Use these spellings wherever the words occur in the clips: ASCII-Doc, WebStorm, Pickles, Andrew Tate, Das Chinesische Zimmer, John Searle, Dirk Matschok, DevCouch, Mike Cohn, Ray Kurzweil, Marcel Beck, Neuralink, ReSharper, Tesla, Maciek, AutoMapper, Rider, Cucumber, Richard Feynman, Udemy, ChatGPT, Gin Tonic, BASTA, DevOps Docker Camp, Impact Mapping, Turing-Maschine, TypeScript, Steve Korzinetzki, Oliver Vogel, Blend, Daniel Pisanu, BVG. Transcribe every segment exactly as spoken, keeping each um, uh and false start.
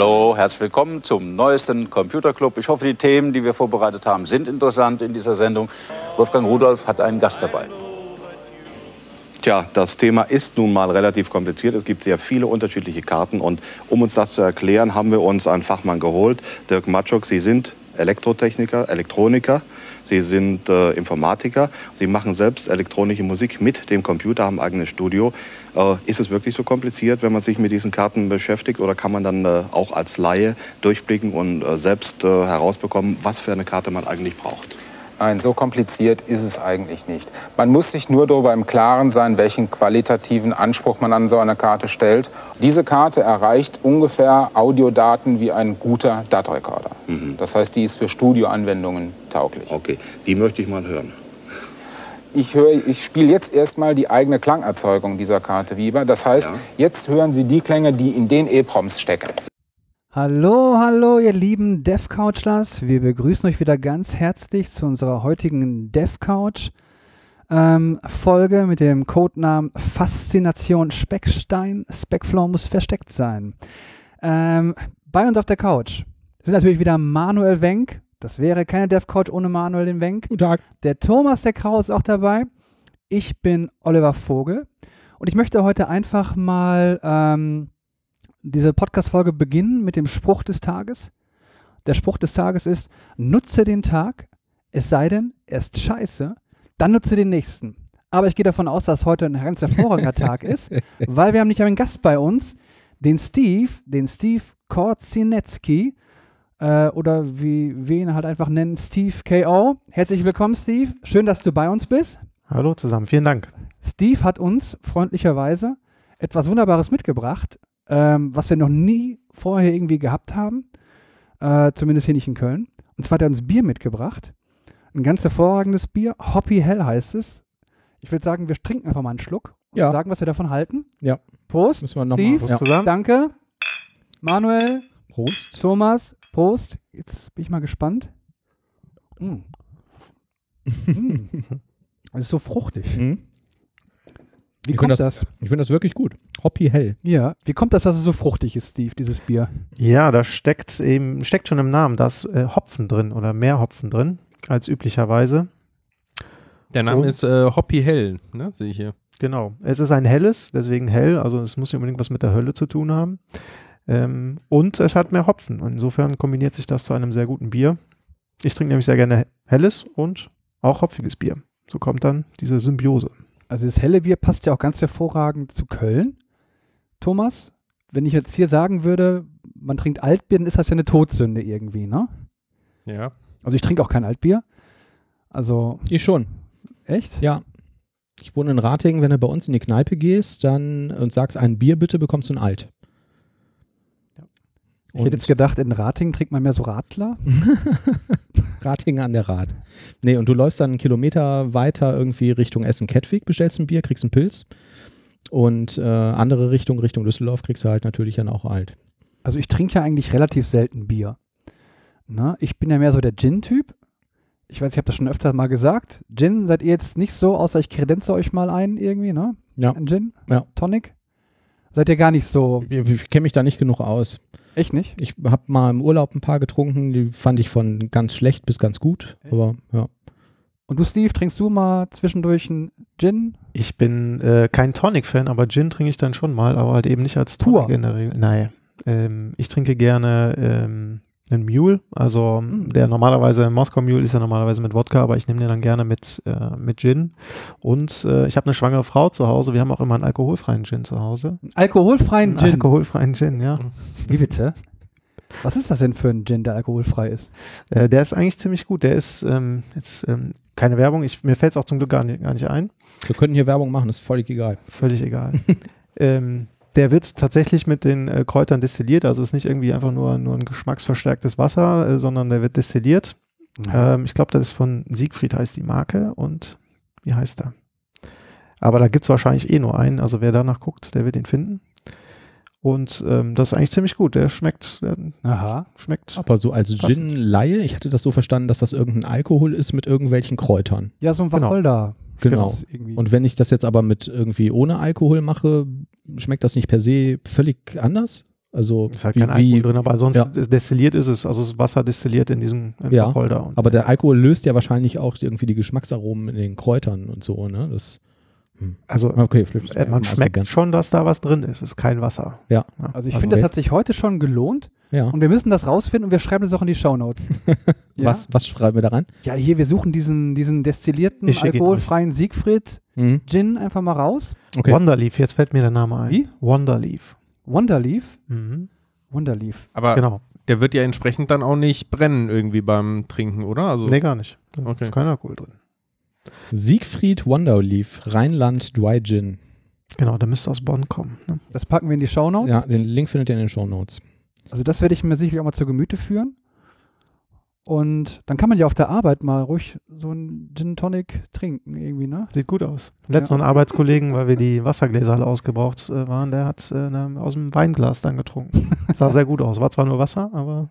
Hallo, herzlich willkommen zum neuesten Computerclub. Ich hoffe, die Themen, die wir vorbereitet haben, sind interessant in dieser Sendung. Wolfgang Rudolph hat einen Gast dabei. Tja, das Thema ist nun mal relativ kompliziert. Es gibt sehr viele unterschiedliche Karten und um uns das zu erklären, haben wir uns einen Fachmann geholt. Dirk Matschok, Sie sind Elektrotechniker, Elektroniker. Sie sind äh, Informatiker, Sie machen selbst elektronische Musik mit dem Computer, haben ein eigenes Studio. Äh, ist es wirklich so kompliziert, wenn man sich mit diesen Karten beschäftigt, oder kann man dann äh, auch als Laie durchblicken und äh, selbst äh, herausbekommen, was für eine Karte man eigentlich braucht? Nein, so kompliziert ist es eigentlich nicht. Man muss sich nur darüber im Klaren sein, welchen qualitativen Anspruch man an so eine Karte stellt. Diese Karte erreicht ungefähr Audiodaten wie ein guter D A T-Rekorder. Mhm. Das heißt, die ist für Studioanwendungen tauglich. Okay, die möchte ich mal hören. Ich, ich spiele jetzt erstmal die eigene Klangerzeugung dieser Karte Viber. Das heißt, ja. Jetzt hören Sie die Klänge, die in den E-Proms stecken. Hallo, hallo, ihr lieben DevCouchlers. Wir begrüßen euch wieder ganz herzlich zu unserer heutigen DevCouch-Folge ähm, mit dem Codenamen Faszination Speckstein. SpecFlow muss versteckt sein. Ähm, bei uns auf der Couch sind natürlich wieder Manuel Wenk. Das wäre keine DevCouch ohne Manuel den Wenk. Guten Tag. Der Thomas, der Krause, ist auch dabei. Ich bin Oliver Vogel und ich möchte heute einfach mal... Ähm, diese Podcast-Folge beginnen mit dem Spruch des Tages. Der Spruch des Tages ist: Nutze den Tag, es sei denn, er ist scheiße, dann nutze den nächsten. Aber ich gehe davon aus, dass heute ein ganz hervorragender Tag ist, weil wir haben nicht einen Gast bei uns, den Steve, den Steve Korzinetzki, äh, oder wie wir ihn halt einfach nennen, Steve K O. Herzlich willkommen, Steve. Schön, dass du bei uns bist. Hallo zusammen, vielen Dank. Steve hat uns freundlicherweise etwas Wunderbares mitgebracht, Ähm, was wir noch nie vorher irgendwie gehabt haben, äh, zumindest hier nicht in Köln. Und zwar hat er uns Bier mitgebracht, ein ganz hervorragendes Bier, Hoppy Hell heißt es. Ich würde sagen, wir trinken einfach mal einen Schluck und ja. sagen, was wir davon halten. Ja. Prost, müssen wir noch Steve, mal Prost ja. danke, Manuel, Prost. Thomas, Prost. Jetzt bin ich mal gespannt. Mm. Mm. Das ist so fruchtig. Mhm. Wie kommt ich das? das? Ich finde das wirklich gut. Hoppy Hell. Ja. Wie kommt das, dass es so fruchtig ist, Steve, dieses Bier? Ja, da steckt eben, steckt schon im Namen, da ist äh, Hopfen drin oder mehr Hopfen drin als üblicherweise. Der Name und ist äh, Hoppy Hell, ne? Sehe ich hier. Genau. Es ist ein helles, deswegen hell, also es muss nicht unbedingt was mit der Hölle zu tun haben. Ähm, und es hat mehr Hopfen. Insofern kombiniert sich das zu einem sehr guten Bier. Ich trinke nämlich sehr gerne helles und auch hopfiges Bier. So kommt dann diese Symbiose. Also das helle Bier passt ja auch ganz hervorragend zu Köln. Thomas, wenn ich jetzt hier sagen würde, man trinkt Altbier, dann ist das ja eine Todsünde irgendwie, ne? Ja. Also ich trinke auch kein Altbier. Also ich schon. Echt? Ja. Ich wohne in Ratingen, wenn du bei uns in die Kneipe gehst dann und sagst, ein Bier bitte, bekommst du ein Alt. Ja. Ich hätte jetzt gedacht, in Ratingen trinkt man mehr so Radler. Ratingen an der Rad. Nee, und du läufst dann einen Kilometer weiter irgendwie Richtung Essen-Kettwig, bestellst ein Bier, kriegst einen Pilz. Und äh, andere Richtung, Richtung Düsseldorf, kriegst du halt natürlich dann auch alt. Also ich trinke ja eigentlich relativ selten Bier. Na, ich bin ja mehr so der Gin-Typ. Ich weiß, ich habe das schon öfter mal gesagt. Gin seid ihr jetzt nicht so, außer ich kredenze euch mal einen irgendwie, ne? Ja. Ein Gin? Ja. Tonic? Seid ihr gar nicht so... Ich, ich kenne mich da nicht genug aus. Echt nicht? Ich habe mal im Urlaub ein paar getrunken, die fand ich von ganz schlecht bis ganz gut. Echt? Aber ja. Und du, Steve, trinkst du mal zwischendurch einen Gin? Ich bin äh, kein Tonic-Fan, aber Gin trinke ich dann schon mal, aber halt eben nicht als Tonic in der Regel. Nein, ähm, ich trinke gerne ähm, einen Mule, also mhm. der normalerweise, Moskau-Mule ist ja normalerweise mit Wodka, aber ich nehme den dann gerne mit, äh, mit Gin. Und äh, ich habe eine schwangere Frau zu Hause, wir haben auch immer einen alkoholfreien Gin zu Hause. Einen alkoholfreien Gin? Einen alkoholfreien Gin, ja. Wie bitte? Was ist das denn für ein Gin, der alkoholfrei ist? Äh, der ist eigentlich ziemlich gut. Der ist ähm, jetzt ähm, keine Werbung. Ich, mir fällt es auch zum Glück gar nicht, gar nicht ein. Wir können hier Werbung machen, ist völlig egal. Völlig egal. ähm, der wird tatsächlich mit den äh, Kräutern destilliert. Also ist nicht irgendwie einfach nur, nur ein geschmacksverstärktes Wasser, äh, sondern der wird destilliert. Mhm. Ähm, ich glaube, das ist von Siegfried, heißt die Marke. Und wie heißt er? Aber da gibt es wahrscheinlich eh nur einen. Also wer danach guckt, der wird ihn finden. Und ähm, das ist eigentlich ziemlich gut. Der schmeckt. Der Aha. Schmeckt. Aber so als Gin-Laie, ich hatte das so verstanden, dass das irgendein Alkohol ist mit irgendwelchen Kräutern. Ja, so ein Wacholder. Genau. genau. Und wenn ich das jetzt aber mit irgendwie ohne Alkohol mache, schmeckt das nicht per se völlig anders? Also ist halt wie, kein Alkohol wie, drin, aber sonst ja. destilliert ist es. Also das Wasser destilliert in diesem Wacholder. Ja, aber der Alkohol löst ja wahrscheinlich auch irgendwie die Geschmacksaromen in den Kräutern und so. Ne? Das, hm. Also okay, äh, man schmeckt schon, dass da was drin ist. Es ist kein Wasser. Ja. Ja. Also ich also finde, okay. das hat sich heute schon gelohnt. Ja. Und wir müssen das rausfinden und wir schreiben das auch in die Shownotes. Ja? was, was schreiben wir da rein? Ja, hier, wir suchen diesen, diesen destillierten, alkoholfreien Siegfried mhm. Gin einfach mal raus. Okay. Wonderleaf, jetzt fällt mir der Name ein. Wie? Wonderleaf. Wonderleaf? Mhm. Wonderleaf. Aber genau. Der wird ja entsprechend dann auch nicht brennen irgendwie beim Trinken, oder? Also nee, gar nicht. Da okay. ist kein Alkohol drin. Siegfried Wonderleaf, Rheinland Dry Gin. Genau, der müsste aus Bonn kommen. Ne? Das packen wir in die Shownotes. Ja, den Link findet ihr in den Shownotes. Also das werde ich mir sicherlich auch mal zu Gemüte führen. Und dann kann man ja auf der Arbeit mal ruhig so einen Gin Tonic trinken irgendwie, ne? Sieht gut aus. Letztens ja. einen Arbeitskollegen, weil wir die Wassergläser alle ausgebraucht äh, waren, der hat es äh, aus dem Weinglas dann getrunken. Sah sehr gut aus. War zwar nur Wasser, aber...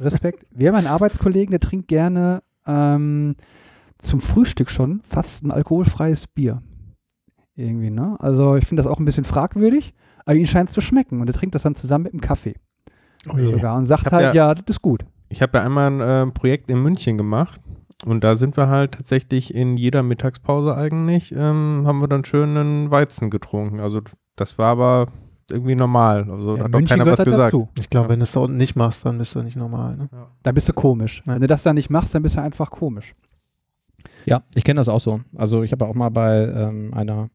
Respekt. Wir haben einen Arbeitskollegen, der trinkt gerne ähm, zum Frühstück schon fast ein alkoholfreies Bier. Irgendwie, ne? Also ich finde das auch ein bisschen fragwürdig, aber ihm scheint es zu schmecken. Und er trinkt das dann zusammen mit einem Kaffee. Oh je. Sogar. Und sagt halt, ja, ja, das ist gut. Ich habe ja einmal ein äh, Projekt in München gemacht und da sind wir halt tatsächlich in jeder Mittagspause eigentlich, ähm, haben wir dann schön einen Weizen getrunken. Also das war aber irgendwie normal. Also ja, hat doch keiner was gesagt. Dazu. Ich glaube, ja. wenn du es da unten nicht machst, dann bist du nicht normal. Ne? Ja. Dann bist du komisch. Nein. Wenn du das dann nicht machst, dann bist du einfach komisch. Ja, ich kenne das auch so. Also ich habe auch mal bei ähm, einer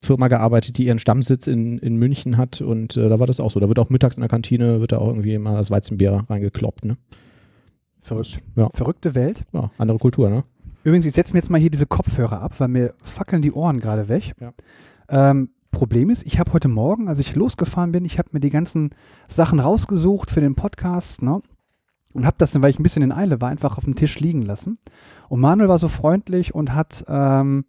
Firma gearbeitet, die ihren Stammsitz in, in München hat und äh, da war das auch so. Da wird auch mittags in der Kantine, wird da auch irgendwie mal das Weizenbier reingekloppt, ne? Verrückt. Ja. Verrückte Welt. Ja, andere Kultur, ne? Übrigens, ich setze mir jetzt mal hier diese Kopfhörer ab, weil mir fackeln die Ohren gerade weg. Ja. Ähm, Problem ist, ich habe heute Morgen, als ich losgefahren bin, ich habe mir die ganzen Sachen rausgesucht für den Podcast, ne? Und habe das, weil ich ein bisschen in Eile war, einfach auf dem Tisch liegen lassen. Und Manuel war so freundlich und hat... Ähm,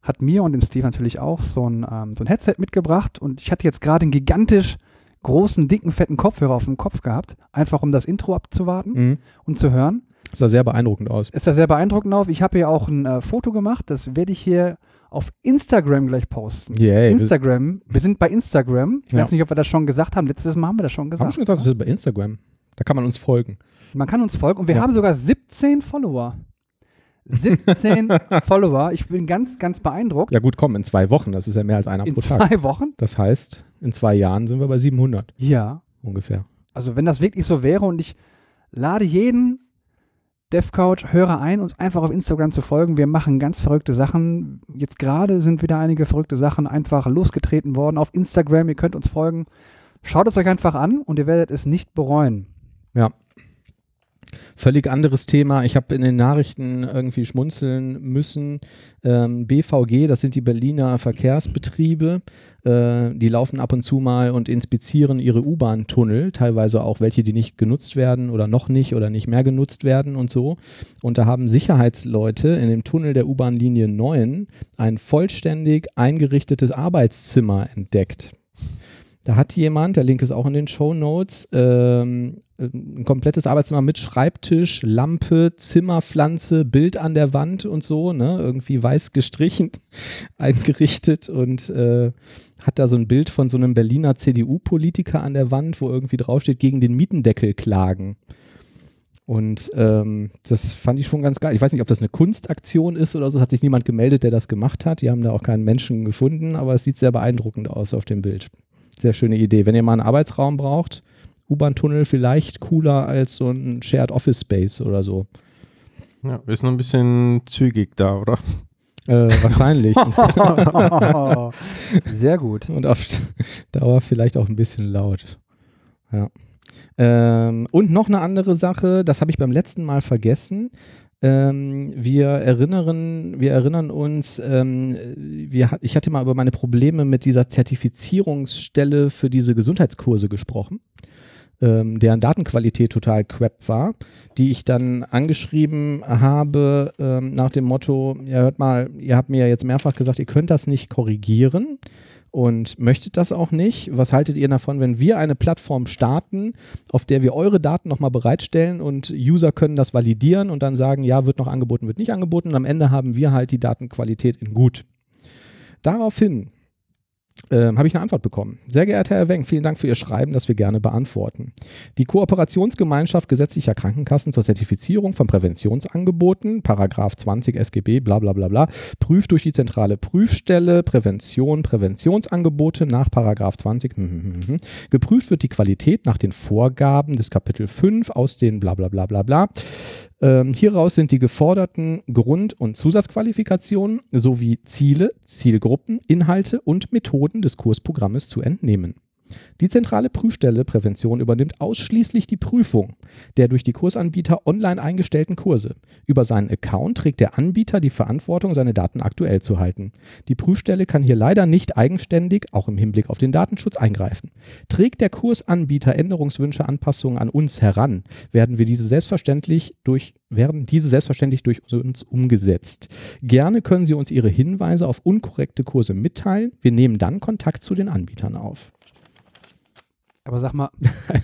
hat mir und dem Steve natürlich auch so ein, ähm, so ein Headset mitgebracht und ich hatte jetzt gerade einen gigantisch großen, dicken, fetten Kopfhörer auf dem Kopf gehabt, einfach um das Intro abzuwarten mhm. und zu hören. Das sah sehr beeindruckend aus. Es sah sehr beeindruckend aus. Ich habe hier auch ein äh, Foto gemacht, das werde ich hier auf Instagram gleich posten. Yeah, Instagram, wir sind bei Instagram. Ich ja. weiß nicht, ob wir das schon gesagt haben. Letztes Mal haben wir das schon gesagt. Haben wir schon gesagt, wir sind bei Instagram. Da kann man uns folgen. Man kann uns folgen und wir ja. haben sogar siebzehn Follower. siebzehn Follower. Ich bin ganz, ganz beeindruckt. Ja gut, komm, in zwei Wochen, das ist ja mehr als einer in pro Tag. In zwei Wochen? Das heißt, in zwei Jahren sind wir bei siebenhundert. Ja. Ungefähr. Also wenn das wirklich so wäre und ich lade jeden DevCouch-Hörer ein, uns einfach auf Instagram zu folgen. Wir machen ganz verrückte Sachen. Jetzt gerade sind wieder einige verrückte Sachen einfach losgetreten worden auf Instagram. Ihr könnt uns folgen. Schaut es euch einfach an und ihr werdet es nicht bereuen. Ja. Völlig anderes Thema. Ich habe in den Nachrichten irgendwie schmunzeln müssen. Ähm, B V G, das sind die Berliner Verkehrsbetriebe, äh, die laufen ab und zu mal und inspizieren ihre U-Bahn-Tunnel, teilweise auch welche, die nicht genutzt werden oder noch nicht oder nicht mehr genutzt werden und so. Und da haben Sicherheitsleute in dem Tunnel der U-Bahn-Linie neun ein vollständig eingerichtetes Arbeitszimmer entdeckt. Da hat jemand, der Link ist auch in den Shownotes, ähm, ein komplettes Arbeitszimmer mit Schreibtisch, Lampe, Zimmerpflanze, Bild an der Wand und so, ne, irgendwie weiß gestrichen, eingerichtet und äh, hat da so ein Bild von so einem Berliner C D U-Politiker an der Wand, wo irgendwie draufsteht, gegen den Mietendeckel klagen. Und ähm, das fand ich schon ganz geil. Ich weiß nicht, ob das eine Kunstaktion ist oder so, hat sich niemand gemeldet, der das gemacht hat. Die haben da auch keinen Menschen gefunden, aber es sieht sehr beeindruckend aus auf dem Bild. Sehr schöne Idee. Wenn ihr mal einen Arbeitsraum braucht, U-Bahn-Tunnel vielleicht cooler als so ein Shared Office Space oder so. Ja, ist noch ein bisschen zügig da, oder? Äh, wahrscheinlich. Sehr gut. Und auf Dauer vielleicht auch ein bisschen laut. Ja. Ähm, und noch eine andere Sache, das habe ich beim letzten Mal vergessen. Ähm, wir erinnern, wir erinnern uns, ähm, wir, ich hatte mal über meine Probleme mit dieser Zertifizierungsstelle für diese Gesundheitskurse gesprochen, ähm, deren Datenqualität total crap war, die ich dann angeschrieben habe ähm, nach dem Motto, ja hört mal, ihr habt mir ja jetzt mehrfach gesagt, ihr könnt das nicht korrigieren. Und möchtet das auch nicht? Was haltet ihr davon, wenn wir eine Plattform starten, auf der wir eure Daten nochmal bereitstellen und User können das validieren und dann sagen, ja, wird noch angeboten, wird nicht angeboten und am Ende haben wir halt die Datenqualität in gut. Daraufhin Ähm, habe ich eine Antwort bekommen. Sehr geehrter Herr Wenk, vielen Dank für Ihr Schreiben, das wir gerne beantworten. Die Kooperationsgemeinschaft gesetzlicher Krankenkassen zur Zertifizierung von Präventionsangeboten, Paragraph zwanzig S G B, bla bla bla bla, prüft durch die zentrale Prüfstelle Prävention, Präventionsangebote nach Paragraph zwanzig. Mm, mm, mm. Geprüft wird die Qualität nach den Vorgaben des Kapitel fünf aus den bla bla bla bla bla. Ähm, hieraus sind die geforderten Grund- und Zusatzqualifikationen sowie Ziele, Zielgruppen, Inhalte und Methoden des Kursprogrammes zu entnehmen. Die zentrale Prüfstelle Prävention übernimmt ausschließlich die Prüfung der durch die Kursanbieter online eingestellten Kurse. Über seinen Account trägt der Anbieter die Verantwortung, seine Daten aktuell zu halten. Die Prüfstelle kann hier leider nicht eigenständig, auch im Hinblick auf den Datenschutz, eingreifen. Trägt der Kursanbieter Änderungswünsche, Anpassungen an uns heran, werden wir diese selbstverständlich durch werden diese selbstverständlich durch uns umgesetzt. Gerne können Sie uns Ihre Hinweise auf unkorrekte Kurse mitteilen. Wir nehmen dann Kontakt zu den Anbietern auf. Aber sag mal,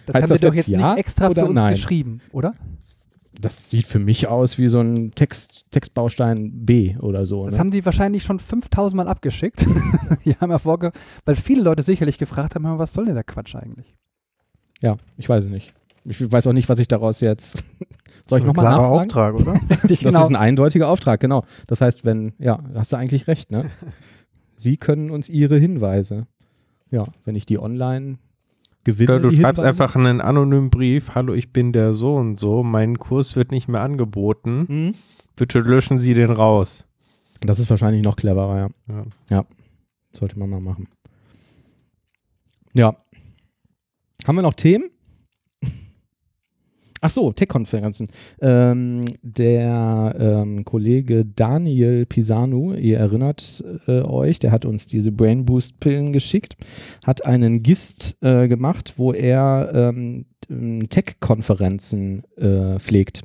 das haben wir doch jetzt nicht extra für uns geschrieben, oder? Das sieht für mich aus wie so ein Text, Textbaustein B oder so. Das ne? haben die wahrscheinlich schon fünftausend Mal abgeschickt. Die haben ja vorge- weil viele Leute sicherlich gefragt haben, was soll denn der Quatsch eigentlich? Ja, ich weiß es nicht. Ich weiß auch nicht, was ich daraus jetzt... Soll ich nochmal nachfragen? Auftrag, oder? Das genau. ist ein eindeutiger Auftrag, genau. Das heißt, wenn... Ja, hast du eigentlich recht, ne? Sie können uns Ihre Hinweise. Ja, wenn ich die online... Gewinnen, du schreibst Hinweise? Einfach einen anonymen Brief, hallo, ich bin der so und so, mein Kurs wird nicht mehr angeboten, mhm. bitte löschen Sie den raus. Das ist wahrscheinlich noch cleverer, ja. Ja, ja. Sollte man mal machen. Ja. Haben wir noch Themen? Ach so, Tech-Konferenzen. Ähm, der ähm, Kollege Daniel Pisanu, ihr erinnert äh, euch, der hat uns diese Brain Boost Pillen geschickt, hat einen Gist äh, gemacht, wo er ähm, Tech-Konferenzen äh, pflegt.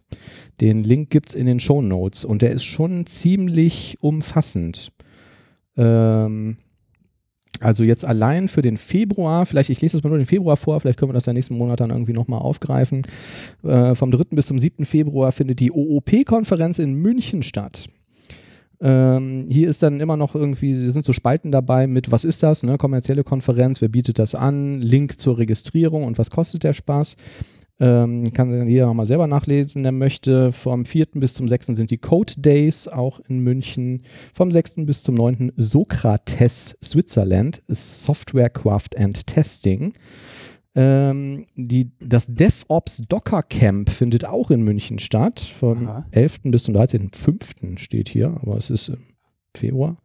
Den Link gibt es in den Shownotes und der ist schon ziemlich umfassend. Ähm... Also jetzt allein für den Februar, vielleicht, ich lese das mal nur den Februar vor, vielleicht können wir das ja nächsten Monat dann irgendwie nochmal aufgreifen. Äh, vom dritten bis zum siebten Februar findet die O O P-Konferenz in München statt. Ähm, hier ist dann immer noch irgendwie, sind so Spalten dabei mit, was ist das, ne? Kommerzielle Konferenz, wer bietet das an, Link zur Registrierung und was kostet der Spaß. Ähm, kann dann jeder nochmal selber nachlesen, der möchte. Vom vierten bis zum sechsten sind die Code Days, auch in München. Vom sechsten bis zum neunten Socrates, Switzerland, Software Craft and Testing. Ähm, die, das DevOps Docker Camp findet auch in München statt. Vom Aha. elften bis zum dreizehnten fünften steht hier, aber es ist im Februar.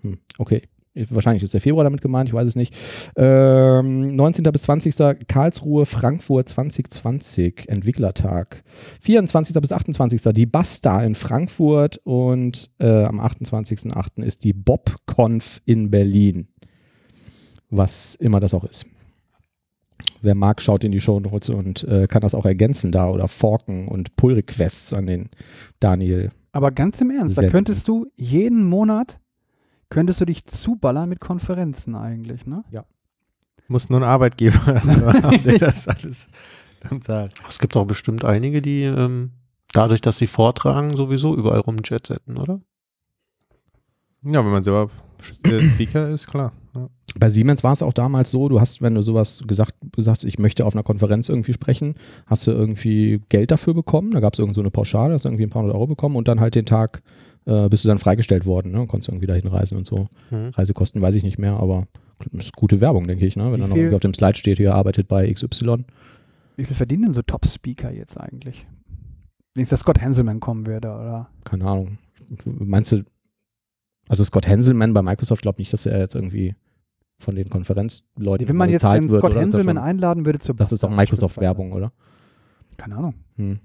Hm, okay. Wahrscheinlich ist der Februar damit gemeint, ich weiß es nicht. Ähm, neunzehnten bis zwanzigsten Karlsruhe, Frankfurt zwanzig zwanzig, Entwicklertag. vierundzwanzigsten bis achtundzwanzigsten die Basta in Frankfurt und äh, am achtundzwanzigsten achten ist die BobConf in Berlin. Was immer das auch ist. Wer mag, schaut in die Shownotes und äh, kann das auch ergänzen da oder forken und Pull-Requests an den Daniel. Aber ganz im Ernst, senden. Da könntest du jeden Monat Könntest du dich zuballern mit Konferenzen eigentlich, ne? Ja. Muss nur ein Arbeitgeber haben, der das alles dann zahlt. Es gibt auch bestimmt einige, die ähm, dadurch, dass sie vortragen, sowieso überall rumjetsetten, oder? Ja, wenn man selber Speaker ist, klar. Ja. Bei Siemens war es auch damals so, du hast, wenn du sowas gesagt hast, ich möchte auf einer Konferenz irgendwie sprechen, hast du irgendwie Geld dafür bekommen, da gab es irgend so eine Pauschale, hast du irgendwie ein paar hundert Euro bekommen und dann halt den Tag Äh, bist du dann freigestellt worden, ne? Konntest irgendwie da hinreisen und so. Mhm. Reisekosten weiß ich nicht mehr, aber das ist gute Werbung, denke ich, ne? Wenn da noch irgendwie auf dem Slide steht, hier arbeitet bei X Y. Wie viel verdienen denn so Top-Speaker jetzt eigentlich? Denkst du, dass Scott Hanselman kommen würde, oder? Keine Ahnung. Meinst du, also Scott Hanselman bei Microsoft, glaube nicht, dass er jetzt irgendwie von den Konferenzleuten bezahlt wird. Wenn man jetzt einen wird, Scott oder? Hanselman schon, einladen würde zur Das ist auch Microsoft-Werbung, oder? Keine Ahnung. Hm.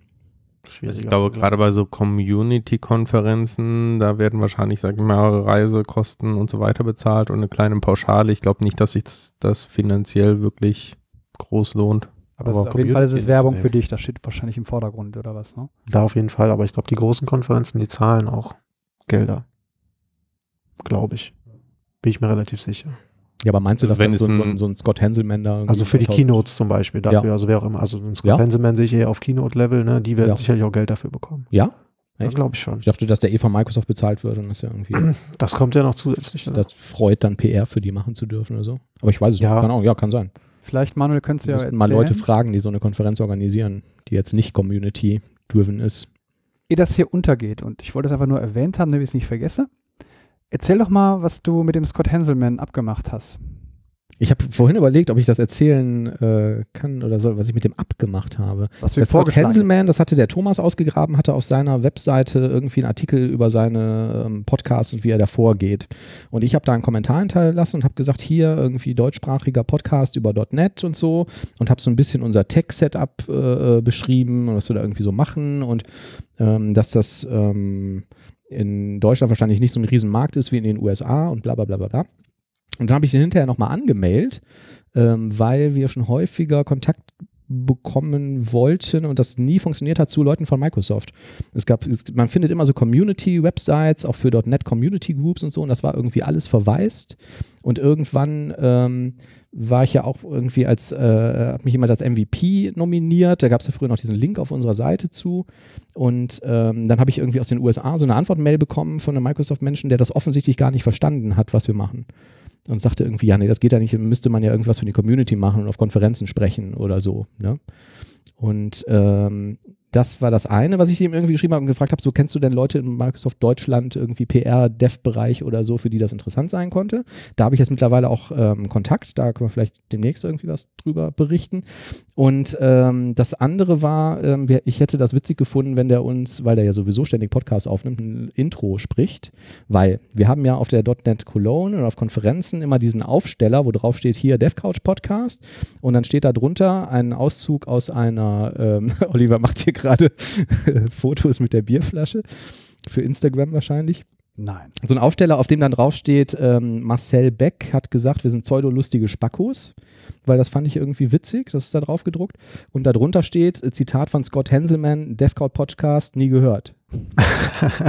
Ich glaube, gerade bei so Community-Konferenzen, da werden wahrscheinlich, sage ich mal, Reisekosten und so weiter bezahlt und eine kleine Pauschale. Ich glaube nicht, dass sich das, das finanziell wirklich groß lohnt. Aber, aber auf jeden Fall ist es Werbung für dich, das steht wahrscheinlich im Vordergrund oder was, ne? Da auf jeden Fall, aber ich glaube, die großen Konferenzen, die zahlen auch Gelder. Glaube ich. Bin ich mir relativ sicher. Ja, aber meinst du, dass wenn so, ein, so ein Scott Hanselman da... Also für die Keynotes zum Beispiel, dafür, ja. Also wer auch immer, also ein Scott ja. Hanselman sehe ich eher auf Keynote-Level, ne? Die werden ja. sicherlich auch Geld dafür bekommen. Ja? Ja, ich glaube schon. Ich dachte, dass der eh von Microsoft bezahlt wird und das ja irgendwie. Das kommt ja noch zusätzlich. Das, das freut dann P R für die machen zu dürfen oder so. Aber ich weiß es ja. Kann auch, ja, kann sein. Vielleicht, Manuel, könntest du ja erzählen. Mal Leute fragen, die so eine Konferenz organisieren, die jetzt nicht Community-driven ist. Ehe das hier untergeht und ich wollte es einfach nur erwähnt haben, damit ich es nicht vergesse. Erzähl doch mal, was du mit dem Scott Hanselman abgemacht hast. Ich habe vorhin überlegt, ob ich das erzählen äh, kann oder soll, was ich mit dem abgemacht habe. Was wir vorgeschlagen haben. Scott Hanselman, das hatte der Thomas ausgegraben, hatte auf seiner Webseite irgendwie einen Artikel über seine ähm, Podcasts und wie er davor geht. Und ich habe da einen Kommentar hinterlassen und habe gesagt, hier irgendwie deutschsprachiger Podcast über .NET und so und habe so ein bisschen unser Tech-Setup äh, beschrieben und was wir da irgendwie so machen und ähm, dass das ähm, in Deutschland wahrscheinlich nicht so ein Riesenmarkt ist wie in den U S A und bla bla bla bla bla. Und dann habe ich ihn hinterher nochmal angemeldet, ähm, weil wir schon häufiger Kontakt bekommen wollten und das nie funktioniert hat zu Leuten von Microsoft. Es gab, es, man findet immer so Community-Websites, auch für .NET Community-Groups und so und das war irgendwie alles verwaist und irgendwann ähm, war ich ja auch irgendwie als, äh, hat mich jemand als M V P nominiert, da gab es ja früher noch diesen Link auf unserer Seite zu und ähm, dann habe ich irgendwie aus den U S A so eine Antwort-Mail bekommen von einem Microsoft-Menschen, der das offensichtlich gar nicht verstanden hat, was wir machen. Und sagte irgendwie, ja, nee, das geht ja nicht, müsste man ja irgendwas für die Community machen und auf Konferenzen sprechen oder so. Ne? Und ähm, das war das eine, was ich ihm irgendwie geschrieben habe und gefragt habe, so kennst du denn Leute in Microsoft Deutschland, irgendwie P R-Dev-Bereich oder so, für die das interessant sein konnte? Da habe ich jetzt mittlerweile auch ähm, Kontakt, da können wir vielleicht demnächst irgendwie was drüber berichten. Und ähm, das andere war, ähm, ich hätte das witzig gefunden, wenn der uns, weil der ja sowieso ständig Podcasts aufnimmt, ein Intro spricht, weil wir haben ja auf der .NET Cologne oder auf Konferenzen immer diesen Aufsteller, wo drauf steht hier DevCouch Podcast und dann steht da drunter ein Auszug aus einer, ähm, Oliver macht hier gerade Fotos mit der Bierflasche für Instagram wahrscheinlich. Nein. So ein Aufsteller, auf dem dann draufsteht, ähm, Marcel Beck hat gesagt, wir sind pseudolustige Spackos, weil das fand ich irgendwie witzig, das ist da drauf gedruckt. Und darunter steht, äh, Zitat von Scott Hanselman, DevCouch Podcast, nie gehört.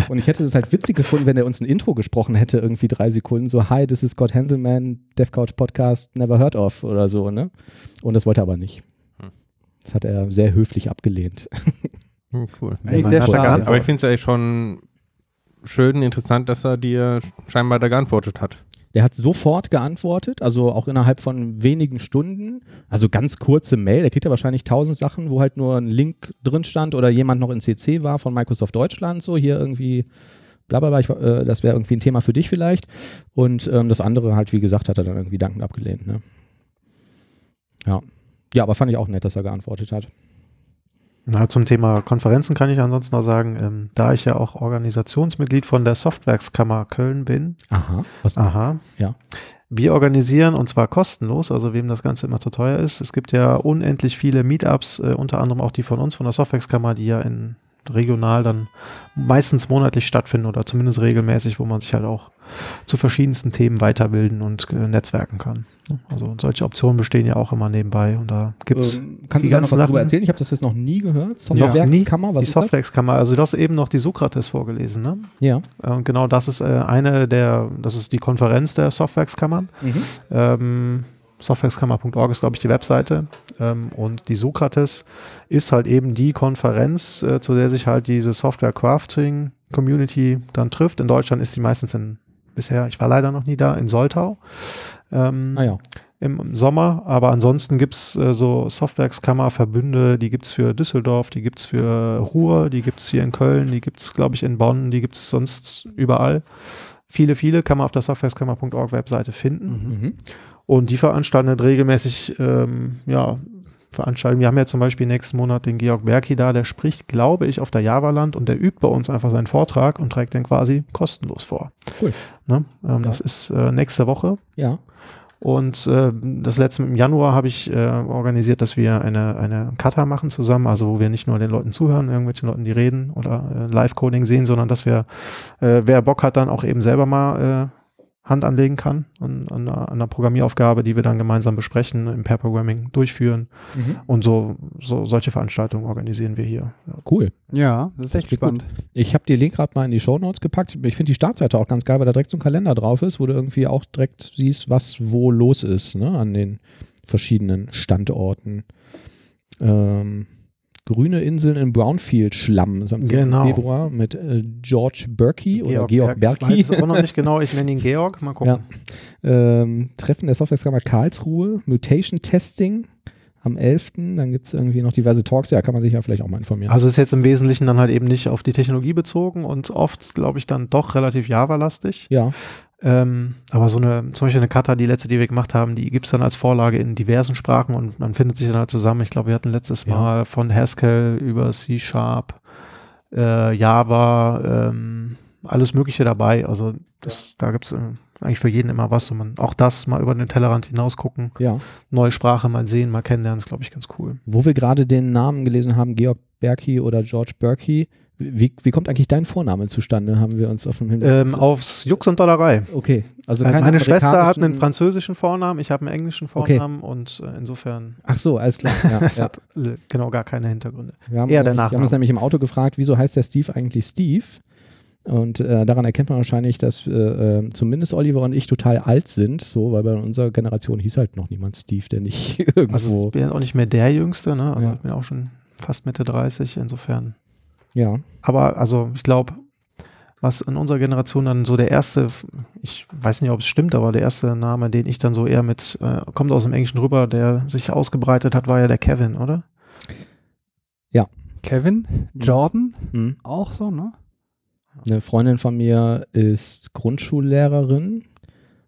Und ich hätte es halt witzig gefunden, wenn er uns ein Intro gesprochen hätte, irgendwie drei Sekunden, so, hi, this is Scott Hanselman, DevCouch Podcast, never heard of oder so, ne? Und das wollte er aber nicht. Das hat er sehr höflich abgelehnt. Oh, cool. Ey, sehr stark. Aber ich finde es eigentlich schon schön interessant, dass er dir scheinbar da geantwortet hat. Der hat sofort geantwortet, also auch innerhalb von wenigen Stunden, also ganz kurze Mail, der kriegt ja wahrscheinlich tausend Sachen, wo halt nur ein Link drin stand oder jemand noch in C C war von Microsoft Deutschland, so hier irgendwie blablabla, ich, äh, das wäre irgendwie ein Thema für dich vielleicht und ähm, das andere halt, wie gesagt, hat er dann irgendwie dankend abgelehnt. Ne? Ja. Ja, aber fand ich auch nett, dass er geantwortet hat. Na, zum Thema Konferenzen kann ich ansonsten noch sagen, ähm, da ich ja auch Organisationsmitglied von der Softwerkskammer Köln bin. Aha. Was aha. Ja. Wir organisieren und zwar kostenlos, also wem das Ganze immer zu teuer ist. Es gibt ja unendlich viele Meetups, äh, unter anderem auch die von uns, von der Softwerkskammer, die ja in regional dann meistens monatlich stattfinden oder zumindest regelmäßig, wo man sich halt auch zu verschiedensten Themen weiterbilden und äh, netzwerken kann. Also solche Optionen bestehen ja auch immer nebenbei und da gibt es ähm, kannst du da noch was drüber erzählen? Ich habe das jetzt noch nie gehört. Softwerkskammer, ja, was die ist Softwerkskammer, das? Also du hast eben noch die Socrates vorgelesen, ne? Ja. Äh, genau, das ist äh, eine der, das ist die Konferenz der Softwerkskammern. Mhm. Ähm, Softwerkskammer Punkt org ist, glaube ich, die Webseite. Und die Socrates ist halt eben die Konferenz, zu der sich halt diese Software-Crafting-Community dann trifft. In Deutschland ist die meistens in, bisher, ich war leider noch nie da, in Soltau. Ähm, ah ja. Im Sommer, aber ansonsten gibt es äh, so Softwerkskammerverbünde, die gibt es für Düsseldorf, die gibt es für Ruhr, die gibt es hier in Köln, die gibt es, glaube ich, in Bonn, die gibt es sonst überall. Viele, viele kann man auf der Softwareskammer Punkt org-Webseite finden. Mhm. Und die veranstalten regelmäßig, ähm, ja, Veranstaltungen. Wir haben ja zum Beispiel nächsten Monat den Georg Berky da, der spricht, glaube ich, auf der Javaland und der übt bei uns einfach seinen Vortrag und trägt den quasi kostenlos vor. Cool. Ne? Ähm, ja. Das ist äh, nächste Woche. Ja. Und äh, das letzte im Januar habe ich äh, organisiert, dass wir eine, eine Kata machen zusammen, also wo wir nicht nur den Leuten zuhören, irgendwelchen Leuten, die reden oder äh, Live-Coding sehen, sondern dass wir, äh, wer Bock hat, dann auch eben selber mal äh, Hand anlegen kann an, an, einer, an einer Programmieraufgabe, die wir dann gemeinsam besprechen, im Pair-Programming durchführen. Mhm. Und so, so solche Veranstaltungen organisieren wir hier. Cool. Ja, das ist echt das spannend. Gut. Ich habe den Link gerade mal in die Shownotes gepackt. Ich finde die Startseite auch ganz geil, weil da direkt so ein Kalender drauf ist, wo du irgendwie auch direkt siehst, was wo los ist, ne? An den verschiedenen Standorten. Ähm, grüne Inseln in Brownfield-Schlamm. Genau. Im Februar mit äh, Georg Berky oder Georg Berky. Ich weiß es auch noch nicht genau, ich nenne ihn Georg, mal gucken. Ja. Ähm, Treffen der Softwerkskammer Karlsruhe, Mutation Testing am elften Dann gibt es irgendwie noch diverse Talks, ja, kann man sich ja vielleicht auch mal informieren. Also ist jetzt im Wesentlichen dann halt eben nicht auf die Technologie bezogen und oft, glaube ich, dann doch relativ Java-lastig. Ja. Ähm, aber so eine, zum Beispiel eine Kata, die letzte, die wir gemacht haben, die gibt es dann als Vorlage in diversen Sprachen und man findet sich dann halt zusammen. Ich glaube, wir hatten letztes ja. Mal von Haskell über C-Sharp, äh, Java, ähm, alles Mögliche dabei. Also das, ja. da gibt es äh, eigentlich für jeden immer was. Und man, auch das mal über den Tellerrand hinaus gucken, ja. neue Sprache mal sehen, mal kennenlernen, ist, glaube ich, ganz cool. Wo wir gerade den Namen gelesen haben, Georg Berky oder Georg Berky, Wie, wie kommt eigentlich dein Vorname zustande? Haben wir uns auf dem Hinweis ähm, aufs Jux und Dollerei. Okay. Also keine Meine Schwester hat einen französischen Vornamen, ich habe einen englischen Vornamen okay. und äh, insofern. Ach so, alles klar. Ja, das ja. hat genau gar keine Hintergründe. Wir haben, Eher der Nachname. Wir haben uns nämlich im Auto gefragt, wieso heißt der Steve eigentlich Steve? Und äh, daran erkennt man wahrscheinlich, dass äh, zumindest Oliver und ich total alt sind, so, weil bei unserer Generation hieß halt noch niemand Steve, der nicht irgendwo. Also ich bin auch nicht mehr der Jüngste, ne? Also ja. ich bin auch schon fast Mitte dreißig, insofern. Ja. Aber also ich glaube, was in unserer Generation dann so der erste, ich weiß nicht, ob es stimmt, aber der erste Name, den ich dann so eher mit, äh, kommt aus dem Englischen rüber, der sich ausgebreitet hat, war ja der Kevin, oder? Ja. Kevin, Jordan, mhm. auch so, ne? Eine Freundin von mir ist Grundschullehrerin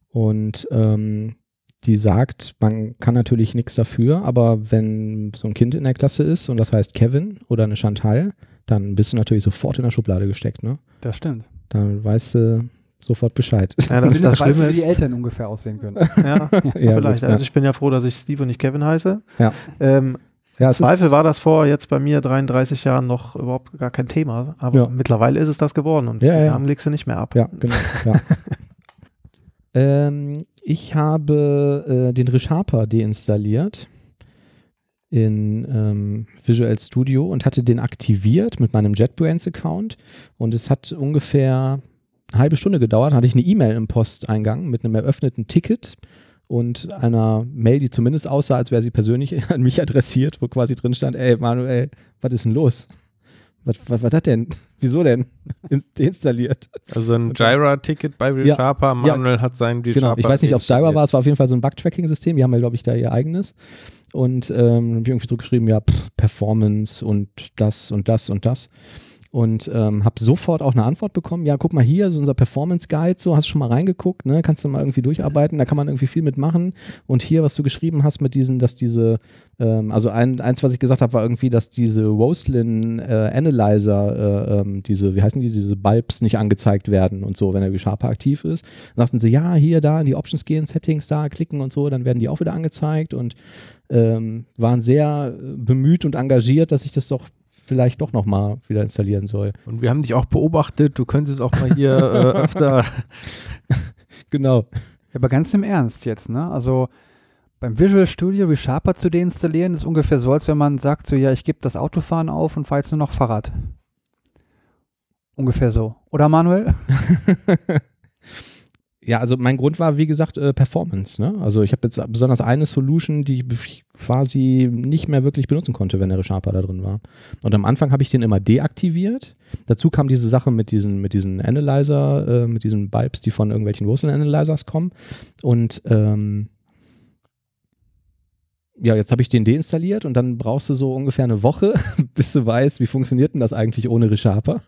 und ähm, die sagt, man kann natürlich nichts dafür, aber wenn so ein Kind in der Klasse ist und das heißt Kevin oder eine Chantal, dann bist du natürlich sofort in der Schublade gesteckt, ne? Das stimmt. Dann weißt du sofort Bescheid. Ja, das ist das Schlimme, wie die Eltern ungefähr aussehen können. Ja, ja, ja vielleicht. Gut, also ja. ich bin ja froh, dass ich Steve und nicht Kevin heiße. Ja. Ähm, ja, im Zweifel war das vor jetzt bei mir dreiunddreißig Jahren noch überhaupt gar kein Thema, aber ja. mittlerweile ist es das geworden und ja, den Namen ja. legst du nicht mehr ab. Ja, genau. Ja. ähm, ich habe äh, den ReSharper deinstalliert in ähm, Visual Studio und hatte den aktiviert mit meinem JetBrains-Account und es hat ungefähr eine halbe Stunde gedauert, hatte ich eine E-Mail im Posteingang mit einem eröffneten Ticket und einer Mail, die zumindest aussah, als wäre sie persönlich an mich adressiert, wo quasi drin stand, ey Manuel, was ist denn los? Was was, was das denn? Wieso denn? Deinstalliert. Also ein Jira-Ticket bei ReSharper. Ja, Manuel ja, hat sein ReSharper. Genau, ich weiß nicht, ob es Jira war, es war auf jeden Fall so ein Bug-Tracking-System, die haben ja, glaube ich, da ihr eigenes. Und ähm, dann habe ich irgendwie zurückgeschrieben, ja, pff, Performance und das und das und das. Und ähm, habe sofort auch eine Antwort bekommen, ja, guck mal hier, so unser Performance-Guide, so, hast du schon mal reingeguckt, ne, kannst du mal irgendwie durcharbeiten, da kann man irgendwie viel mitmachen. Und hier, was du geschrieben hast mit diesen, dass diese, ähm, also ein, eins, was ich gesagt habe, war irgendwie, dass diese Roslyn äh, Analyzer, äh, ähm, diese, wie heißen die, diese Bulbs nicht angezeigt werden und so, wenn der ReSharper aktiv ist. Dann sagten sie, ja, hier, da, in die Options gehen, Settings da, klicken und so, dann werden die auch wieder angezeigt und ähm, waren sehr bemüht und engagiert, dass ich das doch vielleicht doch nochmal wieder installieren soll. Und wir haben dich auch beobachtet, du könntest auch mal hier äh, öfter. Genau. Aber ganz im Ernst jetzt, ne? Also beim Visual Studio ReSharper zu deinstallieren, ist ungefähr so, als wenn man sagt, so ja, ich gebe das Autofahren auf und fahre jetzt nur noch Fahrrad. Ungefähr so. Oder Manuel? Ja, also mein Grund war, wie gesagt, äh, Performance, ne? Also ich habe jetzt besonders eine Solution, die ich quasi nicht mehr wirklich benutzen konnte, wenn der ReSharper da drin war. Und am Anfang habe ich den immer deaktiviert. Dazu kam diese Sache mit diesen, mit diesen Analyzer, äh, mit diesen Bulbs, die von irgendwelchen Roslyn-Analyzers kommen. Und ähm, ja, jetzt habe ich den deinstalliert und dann brauchst du so ungefähr eine Woche, bis du weißt, wie funktioniert denn das eigentlich ohne ReSharper.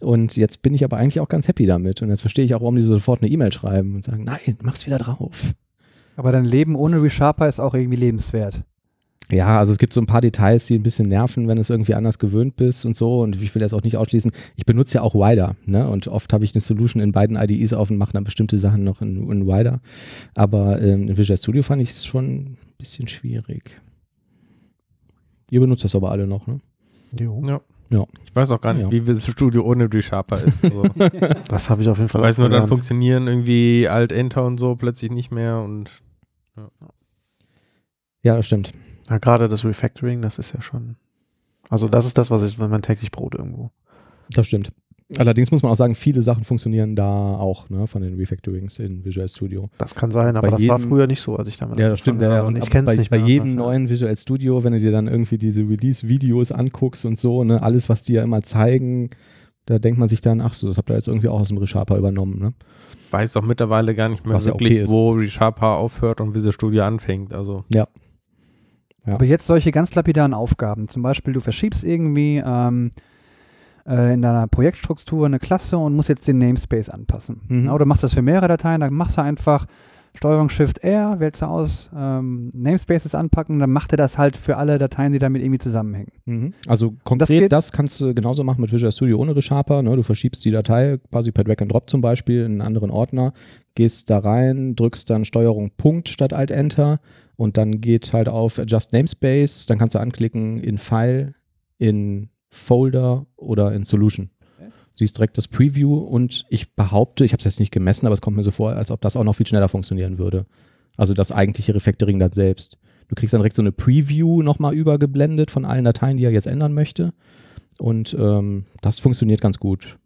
Und jetzt bin ich aber eigentlich auch ganz happy damit. Und jetzt verstehe ich auch, warum die so sofort eine E-Mail schreiben und sagen, nein, mach's wieder drauf. Aber dein Leben ohne ReSharper ist auch irgendwie lebenswert. Ja, also es gibt so ein paar Details, die ein bisschen nerven, wenn du es irgendwie anders gewöhnt bist und so. Und ich will das auch nicht ausschließen. Ich benutze ja auch Rider, ne? Und oft habe ich eine Solution in beiden I D Es auf und mache dann bestimmte Sachen noch in, in Rider. Aber ähm, in Visual Studio fand ich es schon bisschen schwierig. Ihr benutzt das aber alle noch, ne? Jo. Ja. ja. Ich weiß auch gar nicht, ja. wie Visual Studio ohne ReSharper ist. Also. Das habe ich auf jeden Fall. Ich weiß nur, gelernt. Dann funktionieren irgendwie Alt-Enter und so plötzlich nicht mehr und ja, ja das stimmt. Ja, gerade das Refactoring, das ist ja schon, also das ist das, was ich, wenn man täglich Brot irgendwo. Das stimmt. Allerdings muss man auch sagen, viele Sachen funktionieren da auch, ne, von den Refactorings in Visual Studio. Das kann sein, aber bei das jedem, war früher nicht so, als ich damit. Ja, das stimmt. Ja, und ich kenne es nicht mehr. Bei jedem anders, neuen Visual Studio, wenn du dir dann irgendwie diese Release-Videos anguckst und so, ne, alles, was die ja immer zeigen, da denkt man sich dann, ach so, das habt ihr jetzt irgendwie auch aus dem ReSharper übernommen. Ne? Weiß doch mittlerweile gar nicht mehr was wirklich, ja okay wo ReSharper aufhört und Visual Studio anfängt. Also. Ja. Ja. Aber jetzt solche ganz lapidaren Aufgaben. Zum Beispiel, du verschiebst irgendwie ähm, äh, in deiner Projektstruktur eine Klasse und musst jetzt den Namespace anpassen. Mhm. Oder machst das für mehrere Dateien, dann machst du einfach Steuerung Shift R, wählst du aus, ähm, Namespaces anpacken, dann macht er das halt für alle Dateien, die damit irgendwie zusammenhängen. Mhm. Also konkret, das, das kannst du genauso machen mit Visual Studio ohne ReSharper. Ne? Du verschiebst die Datei quasi per Drag and Drop zum Beispiel in einen anderen Ordner, gehst da rein, drückst dann Steuerung Punkt statt Alt Enter und dann geht halt auf Adjust Namespace, dann kannst du anklicken in File, in Folder oder in Solution. Siehst direkt das Preview und ich behaupte, ich habe es jetzt nicht gemessen, aber es kommt mir so vor, als ob das auch noch viel schneller funktionieren würde. Also das eigentliche Refactoring dann selbst. Du kriegst dann direkt so eine Preview nochmal übergeblendet von allen Dateien, die er jetzt ändern möchte und ähm, das funktioniert ganz gut.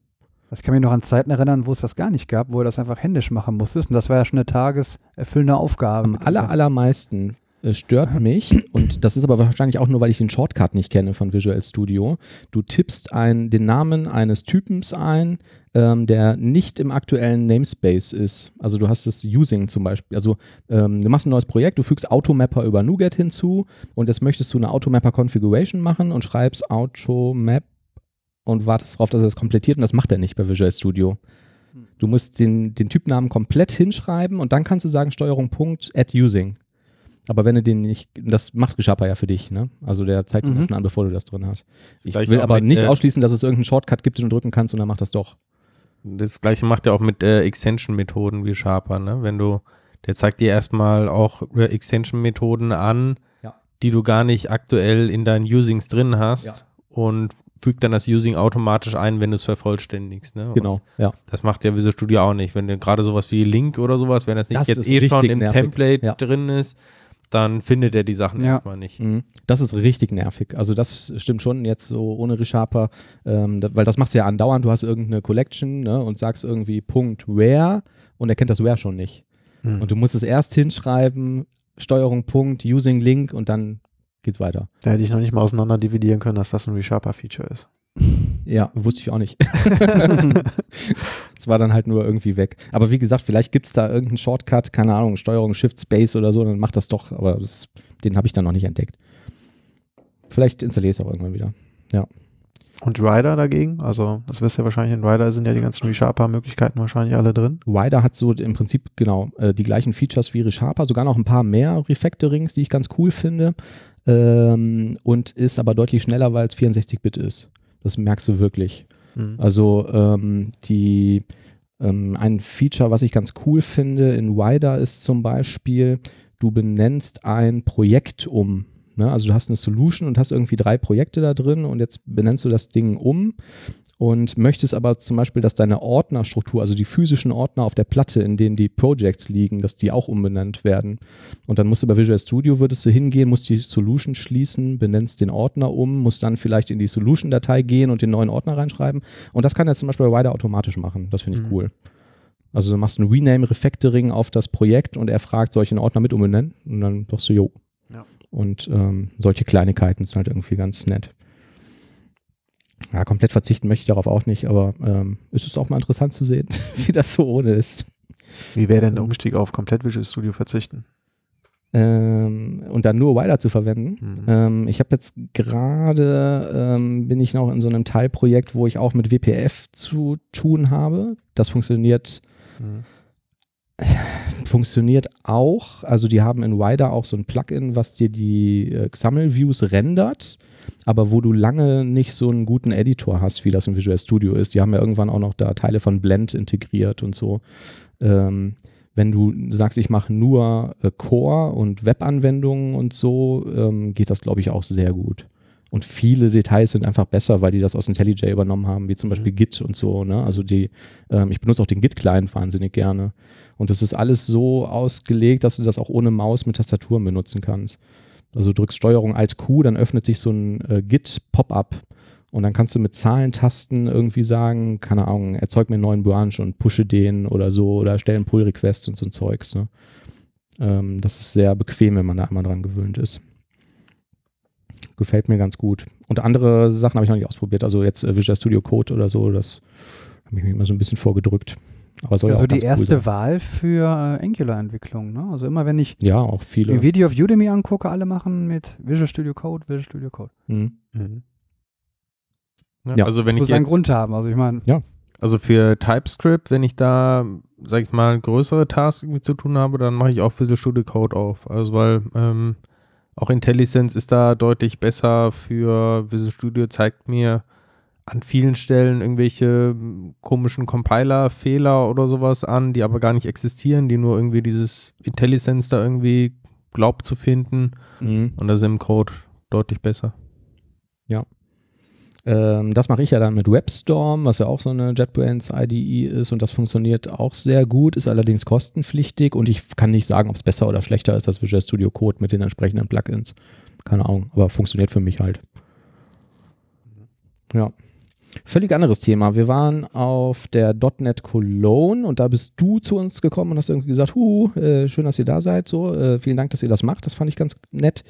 Ich kann mich noch an Zeiten erinnern, wo es das gar nicht gab, wo du das einfach händisch machen musstest und das war ja schon eine tageserfüllende Aufgabe. Am aller, allermeisten stört mich und das ist aber wahrscheinlich auch nur, weil ich den Shortcut nicht kenne von Visual Studio. Du tippst ein, den Namen eines Typens ein, ähm, der nicht im aktuellen Namespace ist. Also du hast das Using zum Beispiel. Also ähm, du machst ein neues Projekt, du fügst Automapper über NuGet hinzu und jetzt möchtest du eine Automapper-Configuration machen und schreibst Automap und wartest darauf, dass er das komplettiert und das macht er nicht bei Visual Studio. Du musst den, den Typnamen komplett hinschreiben und dann kannst du sagen Steuerung Punkt add using. Aber wenn du den nicht, das macht ReSharper ja für dich, ne? Also der zeigt dir mhm. das schon an, bevor du das drin hast. Das ich will aber mit, nicht äh, ausschließen, dass es irgendeinen Shortcut gibt, den du drücken kannst und dann macht das doch. Das gleiche macht er auch mit äh, Extension-Methoden wie ReSharper, ne? Wenn du, der zeigt dir erstmal auch Extension-Methoden an, ja. die du gar nicht aktuell in deinen Usings drin hast ja. und fügt dann das Using automatisch ein, wenn du es vervollständigst. Ne? Genau, ja. Das macht ja Visual Studio auch nicht. Wenn du gerade sowas wie Link oder sowas, wenn das nicht das jetzt eh schon im nervig. Template ja. drin ist, dann findet er die Sachen ja. erstmal nicht. Das ist richtig nervig. Also das stimmt schon jetzt so ohne ReSharper, ähm, da, weil das machst du ja andauernd. Du hast irgendeine Collection, ne, und sagst irgendwie Punkt where und er kennt das where schon nicht. Mhm. Und du musst es erst hinschreiben, Steuerung Punkt, Using Link und dann geht's weiter. Da hätte ich noch nicht mal auseinander dividieren können, dass das ein ReSharper-Feature ist. Ja, wusste ich auch nicht. Es war dann halt nur irgendwie weg. Aber wie gesagt, vielleicht gibt es da irgendeinen Shortcut, keine Ahnung, Steuerung, Shift, Space oder so, dann macht das doch. Aber das, den habe ich dann noch nicht entdeckt. Vielleicht installiere ich es auch irgendwann wieder. Ja. Und Rider dagegen? Also, das wisst ihr wahrscheinlich, in Rider sind ja die ganzen ReSharper-Möglichkeiten wahrscheinlich alle drin. Rider hat so im Prinzip genau äh, die gleichen Features wie ReSharper, sogar noch ein paar mehr Refactorings, die ich ganz cool finde. Ähm, und ist aber deutlich schneller, weil es vierundsechzig Bit ist. Das merkst du wirklich. Mhm. Also ähm, die, ähm, ein Feature, was ich ganz cool finde in Rider ist zum Beispiel, du benennst ein Projekt um. Ne? Also du hast eine Solution und hast irgendwie drei Projekte da drin und jetzt benennst du das Ding um und möchtest aber zum Beispiel, dass deine Ordnerstruktur, also die physischen Ordner auf der Platte, in denen die Projects liegen, dass die auch umbenannt werden. Und dann musst du bei Visual Studio, würdest du hingehen, musst die Solution schließen, benennst den Ordner um, musst dann vielleicht in die Solution-Datei gehen und den neuen Ordner reinschreiben. Und das kann jetzt zum Beispiel bei Rider automatisch machen. Das finde ich mhm. cool. Also du machst ein Rename-Refactoring auf das Projekt und er fragt, soll ich den Ordner mit umbenennen? Und dann sagst du, jo. Ja. Und ähm, solche Kleinigkeiten sind halt irgendwie ganz nett. Ja, komplett verzichten möchte ich darauf auch nicht, aber ähm, ist es auch mal interessant zu sehen, wie das so ohne ist. Wie wäre denn der Umstieg auf komplett Visual Studio verzichten? Ähm, und dann nur Rider zu verwenden. Mhm. Ähm, ich habe jetzt gerade, ähm, bin ich noch in so einem Teilprojekt, wo ich auch mit W P F zu tun habe. Das funktioniert mhm. Funktioniert auch, also die haben in Rider auch so ein Plugin, was dir die äh, X A M L-Views rendert, aber wo du lange nicht so einen guten Editor hast, wie das in Visual Studio ist. Die haben ja irgendwann auch noch da Teile von Blend integriert und so. Ähm, wenn du sagst, ich mache nur äh, Core und Webanwendungen und so, ähm, geht das, glaube ich, auch sehr gut. Und viele Details sind einfach besser, weil die das aus IntelliJ übernommen haben, wie zum Beispiel mhm. Git und so. Ne? Also die, ähm, ich benutze auch den Git-Client wahnsinnig gerne. Und das ist alles so ausgelegt, dass du das auch ohne Maus mit Tastaturen benutzen kannst. Also du drückst Steuerung Alt Q, dann öffnet sich so ein äh, Git-Pop-Up. Und dann kannst du mit Zahlentasten irgendwie sagen, keine Ahnung, erzeug mir einen neuen Branch und pushe den oder so oder stell einen Pull-Request und so ein Zeugs. Ne? Ähm, das ist sehr bequem, wenn man da einmal dran gewöhnt ist. Gefällt mir ganz gut. Und andere Sachen habe ich noch nicht ausprobiert. Also jetzt äh, Visual Studio Code oder so, das habe ich mir immer so ein bisschen vorgedrückt. Aber soll also ja auch die erste cool Wahl für äh, Angular-Entwicklung, ne? Also immer wenn ich ja, auch viele. Ein Video auf Udemy angucke, alle machen mit Visual Studio Code, Visual Studio Code. Mhm. Mhm. Ja, ja. Also wenn ich muss jetzt einen Grund haben, also ich meine. Ja. Also für TypeScript, wenn ich da, sag ich mal, größere Tasks irgendwie zu tun habe, dann mache ich auch Visual Studio Code auf. Also weil ähm, auch IntelliSense ist da deutlich besser für Visual Studio, zeigt mir an vielen Stellen irgendwelche komischen Compiler-Fehler oder sowas an, die aber gar nicht existieren, die nur irgendwie dieses IntelliSense da irgendwie glaubt zu finden. Mhm. Und das ist im Code deutlich besser. Ja. Ähm, das mache ich ja dann mit WebStorm, was ja auch so eine JetBrains I D E ist und das funktioniert auch sehr gut, ist allerdings kostenpflichtig und ich kann nicht sagen, ob es besser oder schlechter ist als Visual Studio Code mit den entsprechenden Plugins. Keine Ahnung, aber funktioniert für mich halt. Ja. Völlig anderes Thema. Wir waren auf der DotNet Cologne und da bist du zu uns gekommen und hast irgendwie gesagt, huh, äh, schön, dass ihr da seid, so, äh, vielen Dank, dass ihr das macht, das fand ich ganz nett.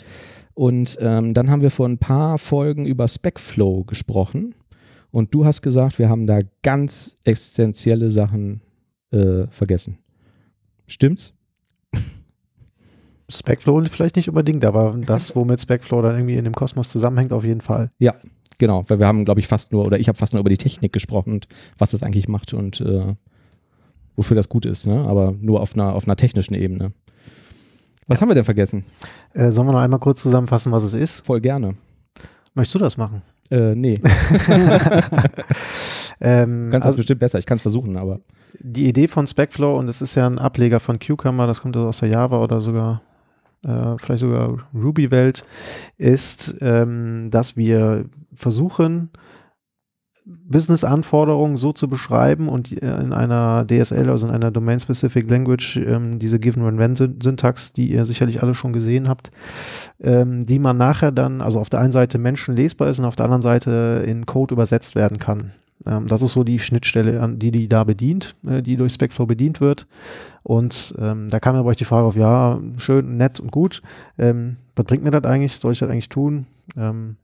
Und ähm, dann haben wir vor ein paar Folgen über SpecFlow gesprochen und du hast gesagt, wir haben da ganz existenzielle Sachen äh, vergessen. Stimmt's? SpecFlow vielleicht nicht unbedingt, aber das, womit SpecFlow dann irgendwie in dem Kosmos zusammenhängt, auf jeden Fall. Ja. Genau, weil wir haben, glaube ich, fast nur, oder ich habe fast nur über die Technik gesprochen und was das eigentlich macht und äh, wofür das gut ist, ne? Aber nur auf einer, auf einer technischen Ebene. Was ja. haben wir denn vergessen? Äh, sollen wir noch einmal kurz zusammenfassen, was es ist? Voll gerne. Möchtest du das machen? Äh, nee. Ähm, du kannst das also bestimmt besser, ich kann es versuchen, aber. Die Idee von SpecFlow, und es ist ja ein Ableger von Cucumber, das kommt also aus der Java oder sogar Äh, vielleicht sogar Ruby-Welt, ist, ähm, dass wir versuchen, Business-Anforderungen so zu beschreiben und in einer D S L, also in einer Domain-Specific Language, ähm, diese Given-When-When-Syntax, die ihr sicherlich alle schon gesehen habt, ähm, die man nachher dann, also auf der einen Seite Menschen lesbar ist und auf der anderen Seite in Code übersetzt werden kann. Ähm, das ist so die Schnittstelle, an die die da bedient, äh, die durch SpecFlow bedient wird. Und ähm, da kam ja bei euch die Frage auf, ja, schön, nett und gut. Ähm, was bringt mir das eigentlich? Soll ich das eigentlich tun? Ähm,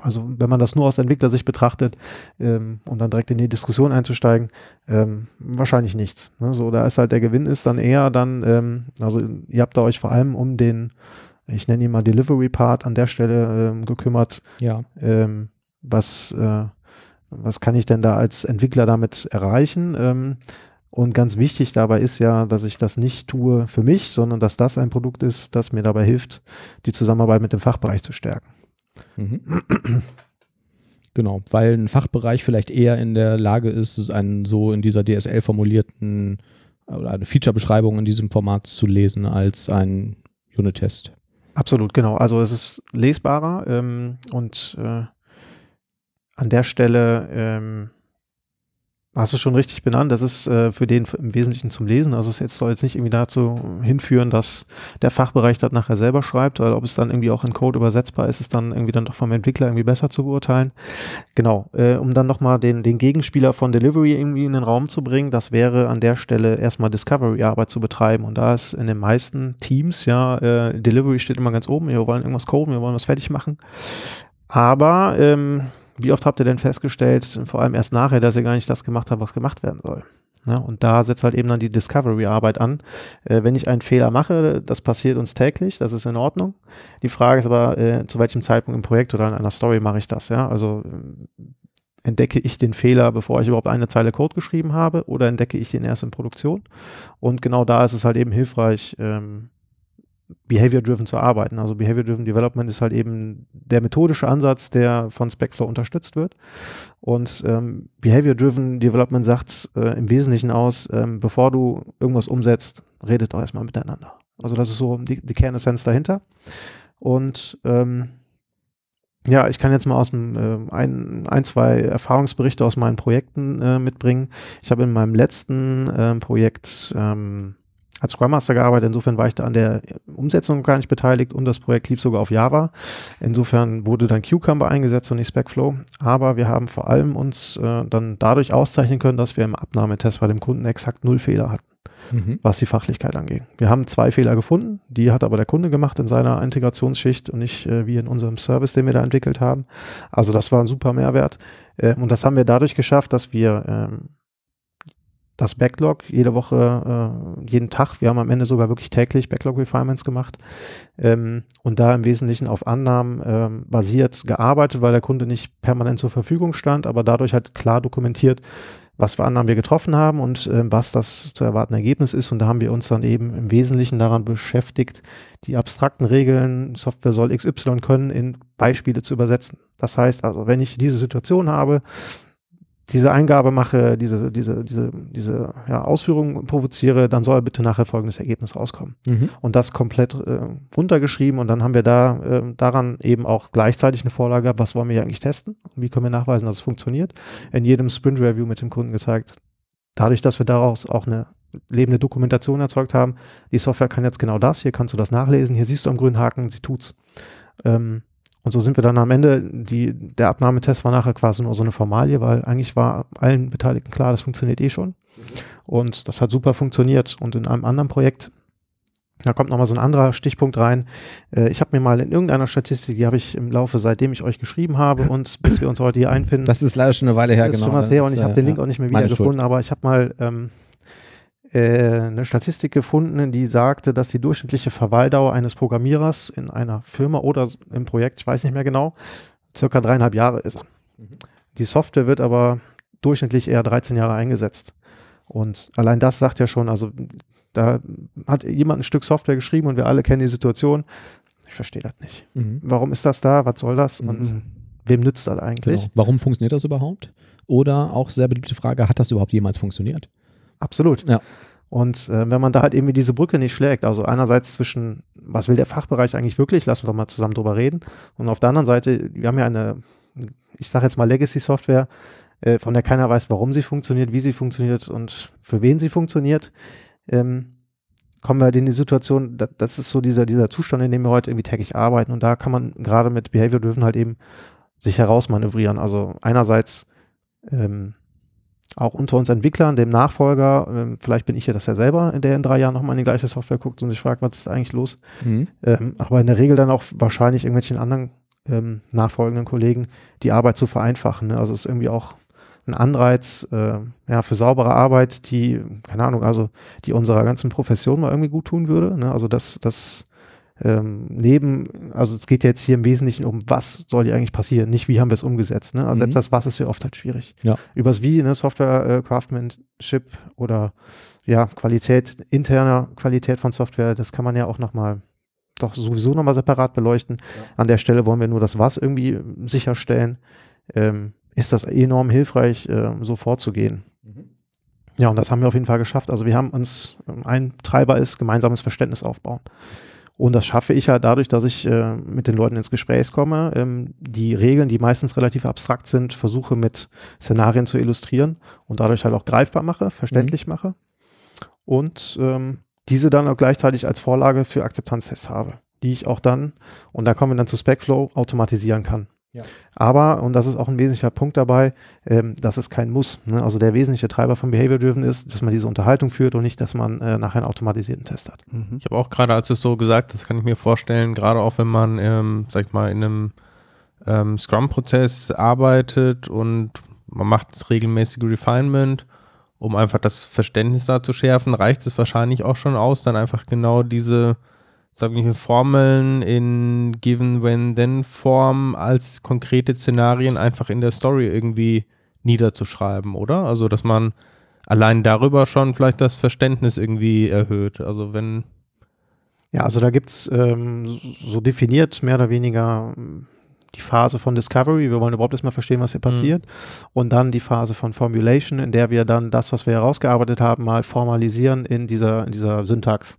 Also wenn man das nur aus Entwicklersicht betrachtet, ähm, um dann direkt in die Diskussion einzusteigen, ähm, wahrscheinlich nichts. Ne? So, da ist halt der Gewinn ist dann eher dann, ähm, also ihr habt da euch vor allem um den, ich nenne ihn mal Delivery-Part an der Stelle ähm, gekümmert. Ja. Ähm, was, äh, was kann ich denn da als Entwickler damit erreichen? Ähm, und ganz wichtig dabei ist ja, dass ich das nicht tue für mich, sondern dass das ein Produkt ist, das mir dabei hilft, die Zusammenarbeit mit dem Fachbereich zu stärken. Mhm. Genau, weil ein Fachbereich vielleicht eher in der Lage ist, einen so in dieser D S L formulierten oder eine Feature-Beschreibung in diesem Format zu lesen als ein Unit-Test. Absolut, genau. Also es ist lesbarer ähm, und äh, an der Stelle ähm, hast du schon richtig benannt, das ist äh, für den im Wesentlichen zum Lesen, also es jetzt, soll jetzt nicht irgendwie dazu hinführen, dass der Fachbereich das nachher selber schreibt, weil ob es dann irgendwie auch in Code übersetzbar ist, ist dann irgendwie dann doch vom Entwickler irgendwie besser zu beurteilen. Genau, äh, um dann nochmal den, den Gegenspieler von Delivery irgendwie in den Raum zu bringen, das wäre an der Stelle erstmal Discovery-Arbeit zu betreiben und da ist in den meisten Teams ja, äh, Delivery steht immer ganz oben, wir wollen irgendwas coden, wir wollen was fertig machen, aber ähm, wie oft habt ihr denn festgestellt, vor allem erst nachher, dass ihr gar nicht das gemacht habt, was gemacht werden soll? Ja, und da setzt halt eben dann die Discovery-Arbeit an. Äh, wenn ich einen Fehler mache, das passiert uns täglich, das ist in Ordnung. Die Frage ist aber, äh, zu welchem Zeitpunkt im Projekt oder in einer Story mache ich das? Ja? Also äh, entdecke ich den Fehler, bevor ich überhaupt eine Zeile Code geschrieben habe oder entdecke ich den erst in Produktion? Und genau da ist es halt eben hilfreich, ähm, Behavior-Driven zu arbeiten. Also Behavior-Driven Development ist halt eben der methodische Ansatz, der von SpecFlow unterstützt wird. Und ähm, Behavior-Driven Development sagt äh, im Wesentlichen aus, ähm, bevor du irgendwas umsetzt, redet doch erstmal miteinander. Also das ist so die, die Kernessenz dahinter. Und ähm, ja, ich kann jetzt mal aus dem, äh, ein, ein, zwei Erfahrungsberichte aus meinen Projekten äh, mitbringen. Ich habe in meinem letzten äh, Projekt ähm, als Scrum Master gearbeitet, insofern war ich da an der Umsetzung gar nicht beteiligt und das Projekt lief sogar auf Java. Insofern wurde dann Cucumber eingesetzt und nicht SpecFlow, aber wir haben vor allem uns äh, dann dadurch auszeichnen können, dass wir im Abnahmetest bei dem Kunden exakt null Fehler hatten, mhm. was die Fachlichkeit angeht. Wir haben zwei Fehler gefunden, die hat aber der Kunde gemacht in seiner Integrationsschicht und nicht äh, wie in unserem Service, den wir da entwickelt haben. Also das war ein super Mehrwert äh, und das haben wir dadurch geschafft, dass wir ähm, das Backlog jede Woche, äh, jeden Tag, wir haben am Ende sogar wirklich täglich Backlog-Refinements gemacht ähm, und da im Wesentlichen auf Annahmen ähm, basiert gearbeitet, weil der Kunde nicht permanent zur Verfügung stand, aber dadurch halt klar dokumentiert, was für Annahmen wir getroffen haben und äh, was das zu erwartende Ergebnis ist. Und da haben wir uns dann eben im Wesentlichen daran beschäftigt, die abstrakten Regeln, Software soll X Y können, in Beispiele zu übersetzen. Das heißt also, wenn ich diese Situation habe, diese Eingabe mache, diese, diese, diese, diese ja, Ausführung provoziere, dann soll bitte nachher folgendes Ergebnis rauskommen. Mhm. Und das komplett äh, runtergeschrieben und dann haben wir da äh, daran eben auch gleichzeitig eine Vorlage gehabt, was wollen wir hier eigentlich testen? Wie können wir nachweisen, dass es funktioniert? In jedem Sprint-Review mit dem Kunden gezeigt. Dadurch, dass wir daraus auch eine lebende Dokumentation erzeugt haben, die Software kann jetzt genau das, hier kannst du das nachlesen, hier siehst du am grünen Haken, sie tut's. Ähm, Und so sind wir dann am Ende, die, der Abnahmetest war nachher quasi nur so eine Formalie, weil eigentlich war allen Beteiligten klar, das funktioniert eh schon. Und das hat super funktioniert. Und in einem anderen Projekt, da kommt nochmal so ein anderer Stichpunkt rein. Ich habe mir mal in irgendeiner Statistik, die habe ich im Laufe, seitdem ich euch geschrieben habe und bis wir uns heute hier einpinnen. Das ist leider schon eine Weile her, genau. Das ist schon was her und ich habe den Link auch nicht mehr wiedergefunden, aber ich habe mal ähm, eine Statistik gefunden, die sagte, dass die durchschnittliche Verweildauer eines Programmierers in einer Firma oder im Projekt, ich weiß nicht mehr genau, circa dreieinhalb Jahre ist. Die Software wird aber durchschnittlich eher dreizehn Jahre eingesetzt. Und allein das sagt ja schon, also da hat jemand ein Stück Software geschrieben und wir alle kennen die Situation. Ich verstehe das nicht. Mhm. Warum ist das da? Was soll das? Und mhm. wem nützt das eigentlich? Genau. Warum funktioniert das überhaupt? Oder auch sehr beliebte Frage, hat das überhaupt jemals funktioniert? Absolut. Ja. Und äh, wenn man da halt eben diese Brücke nicht schlägt, also einerseits zwischen, was will der Fachbereich eigentlich wirklich, lassen wir doch mal zusammen drüber reden. Und auf der anderen Seite, wir haben ja eine, ich sage jetzt mal Legacy-Software, äh, von der keiner weiß, warum sie funktioniert, wie sie funktioniert und für wen sie funktioniert. Ähm, kommen wir halt in die Situation, da, das ist so dieser, dieser Zustand, in dem wir heute irgendwie täglich arbeiten. Und da kann man gerade mit Behavior-Driven halt eben sich herausmanövrieren. Also einerseits, ähm, auch unter uns Entwicklern, dem Nachfolger, vielleicht bin ich ja das ja selber, der in drei Jahren nochmal in die gleiche Software guckt und sich fragt, was ist eigentlich los? Mhm. Ähm, aber in der Regel dann auch wahrscheinlich irgendwelchen anderen ähm, nachfolgenden Kollegen die Arbeit zu vereinfachen. Ne? Also es ist irgendwie auch ein Anreiz äh, ja, für saubere Arbeit, die, keine Ahnung, also die unserer ganzen Profession mal irgendwie gut tun würde. Ne? Also das, das ähm, neben, also es geht ja jetzt hier im Wesentlichen um, was soll hier eigentlich passieren, nicht wie haben wir es umgesetzt. Ne? Also mhm. selbst das Was ist ja oft halt schwierig. Ja. Übers Wie, ne, Software, äh, Craftsmanship oder ja, Qualität, interne Qualität von Software, das kann man ja auch nochmal, doch sowieso nochmal separat beleuchten. Ja. An der Stelle wollen wir nur das Was irgendwie sicherstellen. Ähm, ist das enorm hilfreich, äh, so vorzugehen. Mhm. Ja, und das haben wir auf jeden Fall geschafft. Also wir haben uns, ein Treiber ist, gemeinsames Verständnis aufbauen. Und das schaffe ich halt dadurch, dass ich äh, mit den Leuten ins Gespräch komme, ähm, die Regeln, die meistens relativ abstrakt sind, versuche mit Szenarien zu illustrieren und dadurch halt auch greifbar mache, verständlich mhm. mache und ähm, diese dann auch gleichzeitig als Vorlage für Akzeptanztests habe, die ich auch dann, und da kommen wir dann zu SpecFlow, automatisieren kann. Ja. Aber, und das ist auch ein wesentlicher Punkt dabei, ähm, das ist kein Muss. Ne? Also der wesentliche Treiber von Behavior-Driven ist, dass man diese Unterhaltung führt und nicht, dass man äh, nachher einen automatisierten Test hat. Mhm. Ich habe auch gerade, als du es so gesagt, das kann ich mir vorstellen, gerade auch wenn man, ähm, sag ich mal, in einem ähm, Scrum-Prozess arbeitet und man macht das regelmäßige Refinement, um einfach das Verständnis da zu schärfen, reicht es wahrscheinlich auch schon aus, dann einfach genau diese sagen wir Formeln in Given, When, Then Form als konkrete Szenarien einfach in der Story irgendwie niederzuschreiben, oder? Also, dass man allein darüber schon vielleicht das Verständnis irgendwie erhöht. Also, wenn. Ja, also da gibt's ähm, so definiert mehr oder weniger die Phase von Discovery, wir wollen überhaupt erstmal verstehen, was hier passiert, mhm. und dann die Phase von Formulation, in der wir dann das, was wir herausgearbeitet haben, mal formalisieren in dieser, in dieser Syntax.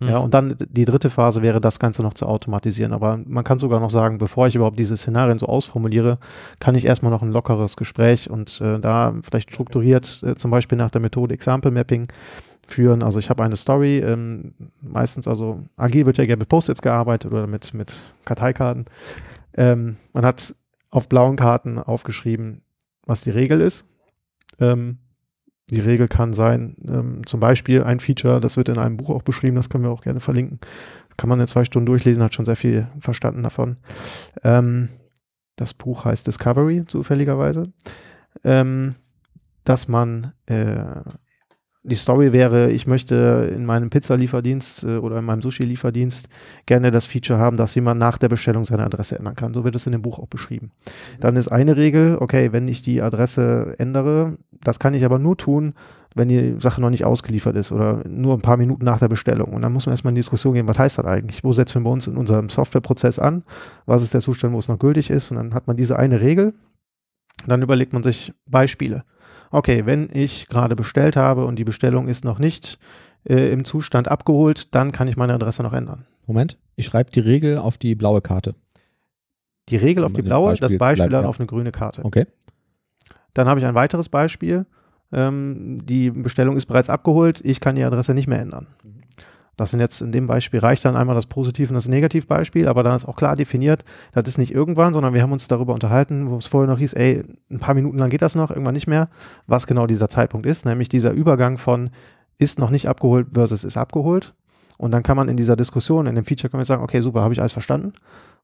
Mhm. Ja, und dann die dritte Phase wäre, das Ganze noch zu automatisieren, aber man kann sogar noch sagen, bevor ich überhaupt diese Szenarien so ausformuliere, kann ich erstmal noch ein lockeres Gespräch und äh, da vielleicht strukturiert, äh, zum Beispiel nach der Methode Example Mapping, führen. Also ich habe eine Story, ähm, meistens, also agil wird ja gerne mit Post-its gearbeitet oder mit, mit Karteikarten. Ähm, man hat auf blauen Karten aufgeschrieben, was die Regel ist. Ähm, die Regel kann sein, ähm, zum Beispiel ein Feature, das wird in einem Buch auch beschrieben, das können wir auch gerne verlinken. Kann man in zwei Stunden durchlesen, hat schon sehr viel verstanden davon. Ähm, das Buch heißt Discovery, zufälligerweise. Ähm, dass man äh, die Story wäre, ich möchte in meinem Pizza-Lieferdienst äh, oder in meinem Sushi-Lieferdienst gerne das Feature haben, dass jemand nach der Bestellung seine Adresse ändern kann. So wird es in dem Buch auch beschrieben. Mhm. Dann ist eine Regel, okay, wenn ich die Adresse ändere, das kann ich aber nur tun, wenn die Sache noch nicht ausgeliefert ist oder nur ein paar Minuten nach der Bestellung. Und dann muss man erstmal in die Diskussion gehen, was heißt das eigentlich? Wo setzen wir bei uns in unserem Softwareprozess an? Was ist der Zustand, wo es noch gültig ist? Und dann hat man diese eine Regel. Dann überlegt man sich Beispiele. Okay, wenn ich gerade bestellt habe und die Bestellung ist noch nicht äh, im Zustand abgeholt, dann kann ich meine Adresse noch ändern. Moment, ich schreibe die Regel auf die blaue Karte. Die Regel auf die blaue, Beispiel das Beispiel bleibt, dann ja. auf eine grüne Karte. Okay. Dann habe ich ein weiteres Beispiel. Ähm, die Bestellung ist bereits abgeholt, ich kann die Adresse nicht mehr ändern. Das sind jetzt in dem Beispiel, reicht dann einmal das Positiv- und das Negativbeispiel, aber dann ist auch klar definiert, das ist nicht irgendwann, sondern wir haben uns darüber unterhalten, wo es vorher noch hieß, ey, ein paar Minuten lang geht das noch, irgendwann nicht mehr, was genau dieser Zeitpunkt ist, nämlich dieser Übergang von ist noch nicht abgeholt versus ist abgeholt. Und dann kann man in dieser Diskussion, in dem Feature kann man sagen, okay, super, habe ich alles verstanden,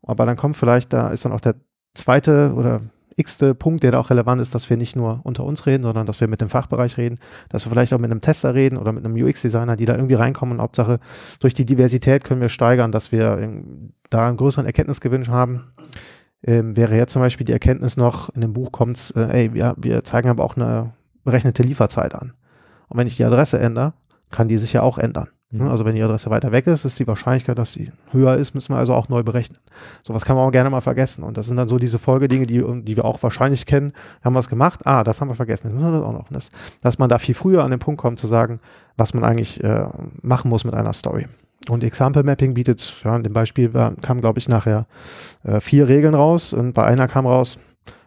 aber dann kommt vielleicht, da ist dann auch der zweite oder x-te Punkt, der da auch relevant ist, dass wir nicht nur unter uns reden, sondern dass wir mit dem Fachbereich reden, dass wir vielleicht auch mit einem Tester reden oder mit einem U X-Designer, die da irgendwie reinkommen. Und Hauptsache, durch die Diversität können wir steigern, dass wir da einen größeren Erkenntnisgewinn haben. Ähm, wäre jetzt zum Beispiel die Erkenntnis noch, in dem Buch kommt es, äh, ey, wir, wir zeigen aber auch eine berechnete Lieferzeit an. Und wenn ich die Adresse ändere, kann die sich ja auch ändern. Mhm. Also wenn die Adresse weiter weg ist, ist die Wahrscheinlichkeit, dass sie höher ist, müssen wir also auch neu berechnen. Sowas kann man auch gerne mal vergessen. Und das sind dann so diese Folgedinge, die, die wir auch wahrscheinlich kennen. Haben wir es gemacht? Ah, das haben wir vergessen. Das müssen wir das auch noch. Das, dass man da viel früher an den Punkt kommt, zu sagen, was man eigentlich äh, machen muss mit einer Story. Und Example Mapping bietet, ja, in dem Beispiel kamen, glaube ich, nachher äh, vier Regeln raus. Und bei einer kam raus,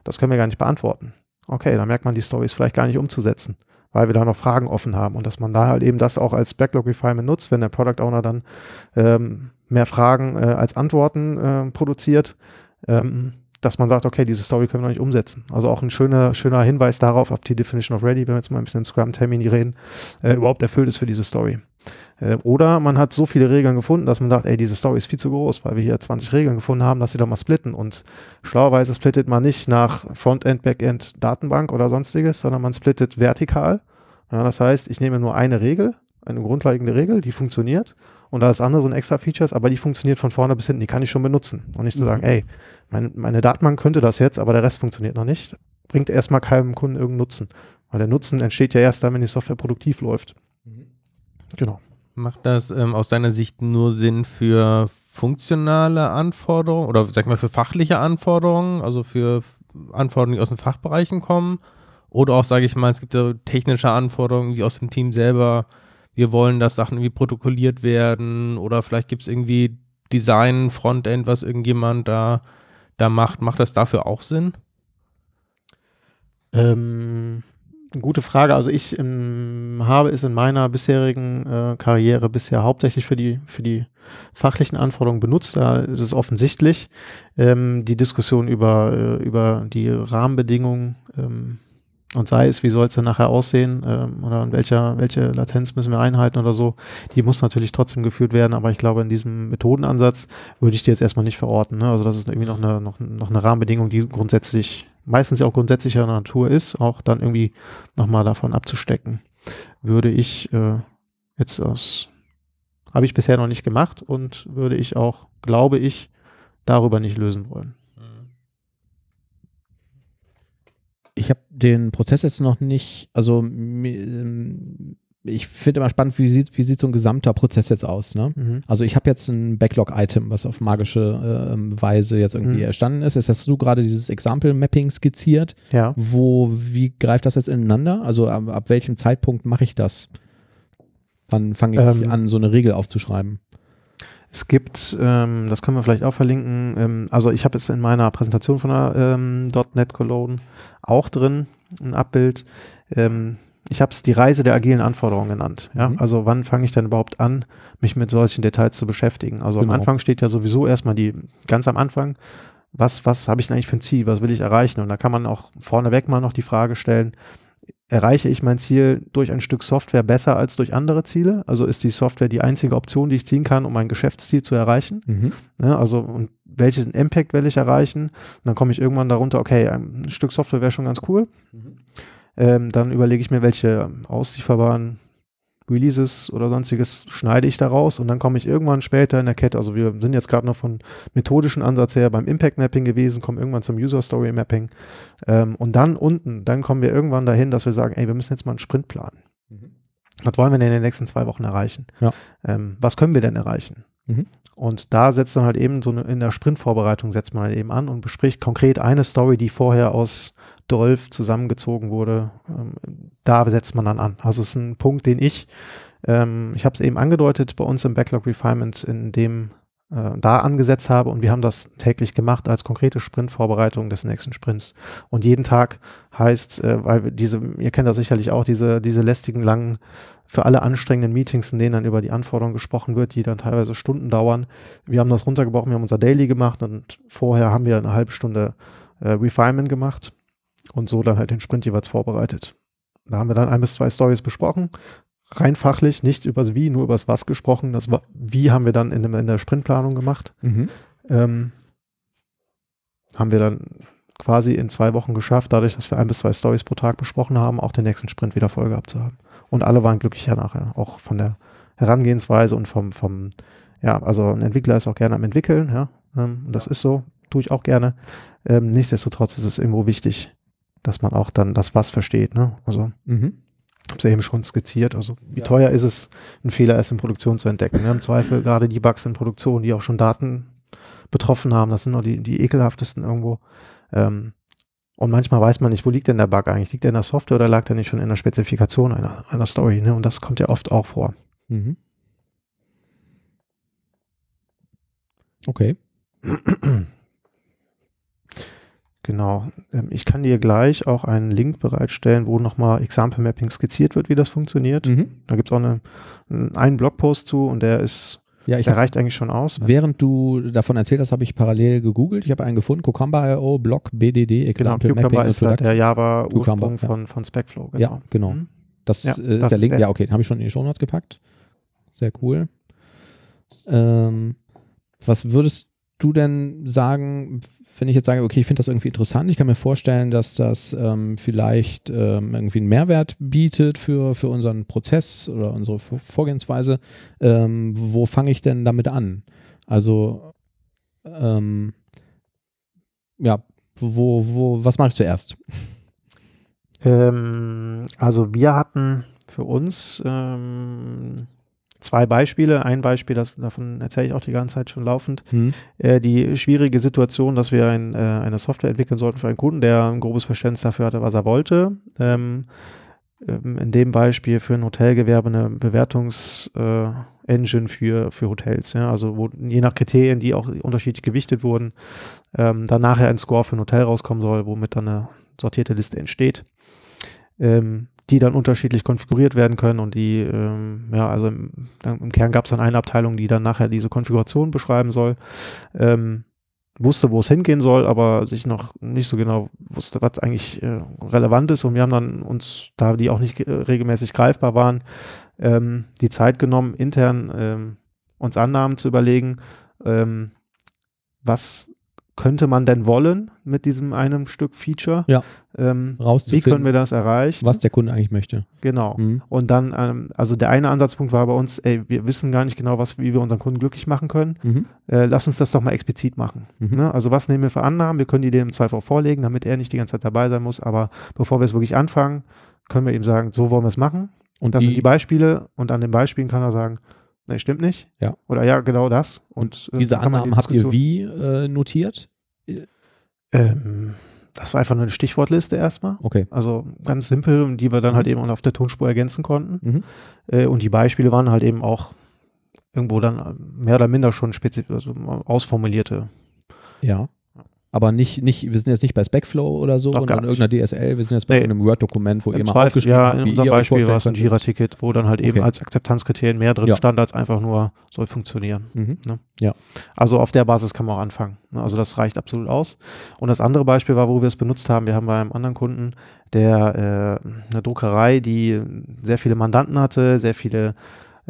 das können wir gar nicht beantworten. Okay, dann merkt man, die Story ist vielleicht gar nicht umzusetzen, weil wir da noch Fragen offen haben und dass man da halt eben das auch als Backlog-Refinement nutzt, wenn der Product Owner dann ähm, mehr Fragen äh, als Antworten äh, produziert, ähm, dass man sagt, okay, diese Story können wir noch nicht umsetzen. Also auch ein schöner, schöner Hinweis darauf, ob die Definition of Ready, wenn wir jetzt mal ein bisschen in Scrum-Termini reden, äh, überhaupt erfüllt ist für diese Story. Äh, oder man hat so viele Regeln gefunden, dass man sagt, ey, diese Story ist viel zu groß, weil wir hier zwanzig Regeln gefunden haben, dass sie doch mal splitten. Und schlauerweise splittet man nicht nach Frontend, Backend, Datenbank oder sonstiges, sondern man splittet vertikal. Ja, das heißt, ich nehme nur eine Regel, eine grundlegende Regel, die funktioniert. Und alles andere sind extra Features, aber die funktioniert von vorne bis hinten, die kann ich schon benutzen. Und nicht zu sagen, ey, mein, meine Datenbank könnte das jetzt, aber der Rest funktioniert noch nicht. Bringt erstmal keinem Kunden irgendeinen Nutzen. Weil der Nutzen entsteht ja erst dann, wenn die Software produktiv läuft. Genau. Macht das ähm, aus deiner Sicht nur Sinn für funktionale Anforderungen oder sag mal für fachliche Anforderungen, also für Anforderungen, die aus den Fachbereichen kommen? Oder auch, sage ich mal, es gibt ja technische Anforderungen, die aus dem Team selber. Wir wollen, dass Sachen irgendwie protokolliert werden oder vielleicht gibt es irgendwie Design, Frontend, was irgendjemand da, da macht. Macht das dafür auch Sinn? Ähm, gute Frage. Also ich ähm, habe es in meiner bisherigen äh, Karriere bisher hauptsächlich für die, für die fachlichen Anforderungen benutzt. Da ist es offensichtlich. Ähm, die Diskussion über, äh, über die Rahmenbedingungen ähm, und sei es, wie soll es denn nachher aussehen ähm, oder in welcher, welche Latenz müssen wir einhalten oder so, die muss natürlich trotzdem geführt werden, aber ich glaube, in diesem Methodenansatz würde ich die jetzt erstmal nicht verorten, ne? Also das ist irgendwie noch eine, noch, noch eine Rahmenbedingung, die grundsätzlich, meistens auch grundsätzlicher Natur ist, auch dann irgendwie nochmal davon abzustecken, würde ich äh, jetzt aus, habe ich bisher noch nicht gemacht und würde ich auch, glaube ich, darüber nicht lösen wollen. Ich habe den Prozess jetzt noch nicht, also ich finde immer spannend, wie sieht, wie sieht so ein gesamter Prozess jetzt aus, ne? Mhm. Also ich habe jetzt ein Backlog-Item, was auf magische äh, Weise jetzt irgendwie mhm. erstanden ist. Jetzt hast du gerade dieses Example-Mapping skizziert. Ja. Wo, wie greift das jetzt ineinander? Also ab, ab welchem Zeitpunkt mache ich das? Wann fange ich ähm. an, so eine Regel aufzuschreiben? Es gibt, ähm, das können wir vielleicht auch verlinken, ähm, also ich habe jetzt in meiner Präsentation von der ähm, .NET Cologne auch drin ein Abbild. Ähm, ich habe es die Reise der agilen Anforderungen genannt. Ja? Mhm. Also wann fange ich denn überhaupt an, mich mit solchen Details zu beschäftigen? Also genau. Am Anfang steht ja sowieso erstmal die, ganz am Anfang, was, was habe ich denn eigentlich für ein Ziel, was will ich erreichen? Und da kann man auch vorneweg mal noch die Frage stellen, erreiche ich mein Ziel durch ein Stück Software besser als durch andere Ziele? Also ist die Software die einzige Option, die ich ziehen kann, um mein Geschäftsziel zu erreichen? Mhm. Ja, also und welchen Impact will ich erreichen? Und dann komme ich irgendwann darunter, okay, ein Stück Software wäre schon ganz cool. Mhm. Ähm, dann überlege ich mir, welche auslieferbaren Releases oder sonstiges schneide ich daraus und dann komme ich irgendwann später in der Kette, also wir sind jetzt gerade noch von methodischen Ansatz her beim Impact Mapping gewesen, kommen irgendwann zum User Story Mapping ähm, und dann unten, dann kommen wir irgendwann dahin, dass wir sagen, ey, wir müssen jetzt mal einen Sprint planen. Mhm. Was wollen wir denn in den nächsten zwei Wochen erreichen? Ja. Ähm, was können wir denn erreichen? Mhm. Und da setzt dann halt eben so eine, in der Sprintvorbereitung setzt man halt eben an und bespricht konkret eine Story, die vorher aus Dolph zusammengezogen wurde, ähm, da setzt man dann an. Also es ist ein Punkt, den ich, ähm, ich habe es eben angedeutet, bei uns im Backlog Refinement in dem äh, da angesetzt habe und wir haben das täglich gemacht als konkrete Sprintvorbereitung des nächsten Sprints. Und jeden Tag heißt, äh, weil diese, ihr kennt das sicherlich auch, diese, diese lästigen, langen, für alle anstrengenden Meetings, in denen dann über die Anforderungen gesprochen wird, die dann teilweise Stunden dauern. Wir haben das runtergebrochen, wir haben unser Daily gemacht und vorher haben wir eine halbe Stunde äh, Refinement gemacht. Und so dann halt den Sprint jeweils vorbereitet. Da haben wir dann ein bis zwei Stories besprochen, rein fachlich, nicht übers Wie, nur übers Was gesprochen. Das Wie haben wir dann in, dem, in der Sprintplanung gemacht. Mhm. Ähm, haben wir dann quasi in zwei Wochen geschafft, dadurch, dass wir ein bis zwei Stories pro Tag besprochen haben, auch den nächsten Sprint wieder voll gehabt zu haben. Und alle waren glücklich danach, ja, auch von der Herangehensweise und vom, vom, ja, also ein Entwickler ist auch gerne am Entwickeln, ja, ähm, das ist so, tue ich auch gerne. Ähm, nichtsdestotrotz ist es irgendwo wichtig, dass man auch dann das Was versteht, ne? Also, mhm. Hab's ja eben schon skizziert. Also, wie ja. teuer ist es, einen Fehler erst in Produktion zu entdecken? Ne? Im Zweifel gerade die Bugs in Produktion, die auch schon Daten betroffen haben, das sind noch die, die ekelhaftesten irgendwo. Ähm, und manchmal weiß man nicht, wo liegt denn der Bug eigentlich? Liegt der in der Software oder lag der nicht schon in der Spezifikation einer, einer Story? Ne? Und das kommt ja oft auch vor. Mhm. Okay. Genau. Ich kann dir gleich auch einen Link bereitstellen, wo nochmal Example Mapping skizziert wird, wie das funktioniert. Mhm. Da gibt es auch eine, einen Blogpost zu und der ist, ja, ich der hab, reicht eigentlich schon aus. Während du davon erzählt hast, habe ich parallel gegoogelt. Ich habe einen gefunden, Cucumber Punkt i o, Blog, B D D, Example genau, Mapping. Cucumber ist halt der Java-Ursprung von, von SpecFlow. Genau. Ja, genau. Mhm. Das, ja, äh, ist das der ist Link. Der. Ja, okay, den habe ich schon in die Shownotes gepackt. Sehr cool. Ähm, was würdest du denn sagen, wenn ich jetzt sage, okay, ich finde das irgendwie interessant, ich kann mir vorstellen, dass das ähm, vielleicht ähm, irgendwie einen Mehrwert bietet für, für unseren Prozess oder unsere Vorgehensweise, ähm, wo fange ich denn damit an? Also, ähm, ja, wo, wo, was mache ich zuerst? Ähm, also wir hatten für uns ähm zwei Beispiele. Ein Beispiel, das, davon erzähle ich auch die ganze Zeit schon laufend, hm. äh, die schwierige Situation, dass wir ein, äh, eine Software entwickeln sollten für einen Kunden, der ein grobes Verständnis dafür hatte, was er wollte. Ähm, ähm, in dem Beispiel für ein Hotelgewerbe eine Bewertungs-Engine äh, für, für Hotels, ja? Also wo je nach Kriterien, die auch unterschiedlich gewichtet wurden, ähm, dann nachher ein Score für ein Hotel rauskommen soll, womit dann eine sortierte Liste entsteht. Ähm, die dann unterschiedlich konfiguriert werden können und die, ähm, ja, also im, im Kern gab es dann eine Abteilung, die dann nachher diese Konfiguration beschreiben soll, ähm, wusste, wo es hingehen soll, aber sich noch nicht so genau wusste, was eigentlich äh, relevant ist und wir haben dann uns, da die auch nicht äh, regelmäßig greifbar waren, ähm, die Zeit genommen, intern ähm, uns Annahmen zu überlegen, ähm, was könnte man denn wollen mit diesem einem Stück Feature? Ja. Ähm, Rauszufinden, wie können wir das erreichen? Was der Kunde eigentlich möchte. Genau. Mhm. Und dann, ähm, also der eine Ansatzpunkt war bei uns, ey, wir wissen gar nicht genau, was, wie wir unseren Kunden glücklich machen können. Mhm. Äh, lass uns das doch mal explizit machen. Mhm. Ne? Also was nehmen wir für Annahmen? Wir können die dem im Zweifel auch vorlegen, damit er nicht die ganze Zeit dabei sein muss. Aber bevor wir es wirklich anfangen, können wir ihm sagen, so wollen wir es machen. Und das die, sind die Beispiele. Und an den Beispielen kann er sagen, ne, stimmt nicht. Ja. Oder ja, genau das. Und, und diese äh, Annahmen die habt ihr wie äh, notiert? Ähm, das war einfach nur eine Stichwortliste erstmal. Okay. Also ganz simpel, die wir dann mhm. halt eben auf der Tonspur ergänzen konnten. Mhm. Äh, und die Beispiele waren halt eben auch irgendwo dann mehr oder minder schon spezifisch, also ausformulierte. Ja. Aber nicht, nicht, wir sind jetzt nicht bei SpecFlow oder so, sondern irgendeiner D S L, wir sind jetzt bei nee. einem Word-Dokument, wo Im ihr mal aufgeschrieben habt. Ja, in unserem Beispiel war es ein Jira-Ticket, wo dann halt okay. eben als Akzeptanzkriterien mehr drin ja. stand, als einfach nur soll funktionieren. Mhm. Ne? Ja. Also auf der Basis kann man auch anfangen. Also das reicht absolut aus. Und das andere Beispiel war, wo wir es benutzt haben, wir haben bei einem anderen Kunden, der äh, eine Druckerei, die sehr viele Mandanten hatte, sehr viele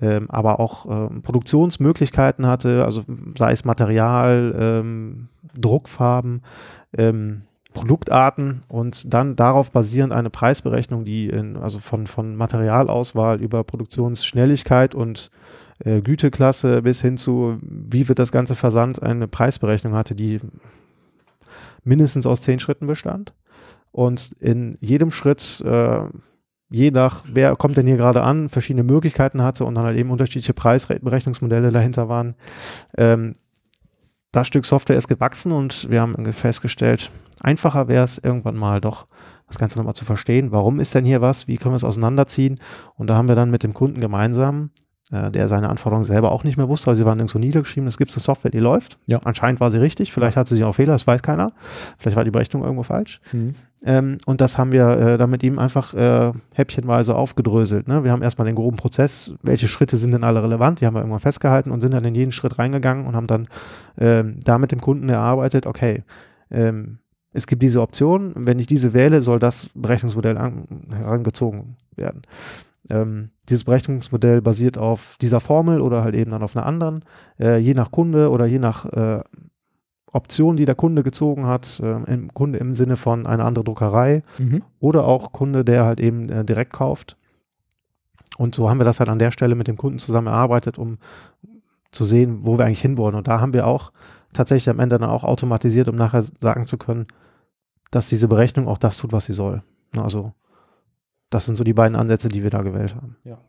Ähm, aber auch ähm, Produktionsmöglichkeiten hatte, also sei es Material, ähm, Druckfarben, ähm, Produktarten und dann darauf basierend eine Preisberechnung, die in, also von, von Materialauswahl über Produktionsschnelligkeit und äh, Güteklasse bis hin zu, wie wird das ganze versandt, eine Preisberechnung hatte, die mindestens aus zehn Schritten bestand und in jedem Schritt äh, je nach, wer kommt denn hier gerade an, verschiedene Möglichkeiten hatte und dann halt eben unterschiedliche Preisberechnungsmodelle dahinter waren. Ähm, das Stück Software ist gewachsen und wir haben festgestellt, einfacher wäre es irgendwann mal doch, das Ganze nochmal zu verstehen. Warum ist denn hier was? Wie können wir es auseinanderziehen? Und da haben wir dann mit dem Kunden gemeinsam, äh, der seine Anforderungen selber auch nicht mehr wusste, weil sie waren nirgends so niedergeschrieben, es gibt eine Software, die läuft. Ja. Anscheinend war sie richtig, vielleicht hat sie sich auch Fehler, das weiß keiner. Vielleicht war die Berechnung irgendwo falsch. Mhm. Ähm, und das haben wir äh, dann mit ihm einfach äh, häppchenweise aufgedröselt. Ne? Wir haben erstmal den groben Prozess, welche Schritte sind denn alle relevant, die haben wir irgendwann festgehalten und sind dann in jeden Schritt reingegangen und haben dann ähm, da mit dem Kunden erarbeitet, okay, ähm, es gibt diese Option, wenn ich diese wähle, soll das Berechnungsmodell an, herangezogen werden. Ähm, dieses Berechnungsmodell basiert auf dieser Formel oder halt eben dann auf einer anderen, äh, je nach Kunde oder je nach äh, Option, die der Kunde gezogen hat, äh, im Kunde im Sinne von eine andere Druckerei mhm. oder auch Kunde, der halt eben äh, direkt kauft. Und so haben wir das halt an der Stelle mit dem Kunden zusammen erarbeitet, um zu sehen, wo wir eigentlich hinwollen. Und da haben wir auch tatsächlich am Ende dann auch automatisiert, um nachher sagen zu können, dass diese Berechnung auch das tut, was sie soll. Also das sind so die beiden Ansätze, die wir da gewählt haben. Ja.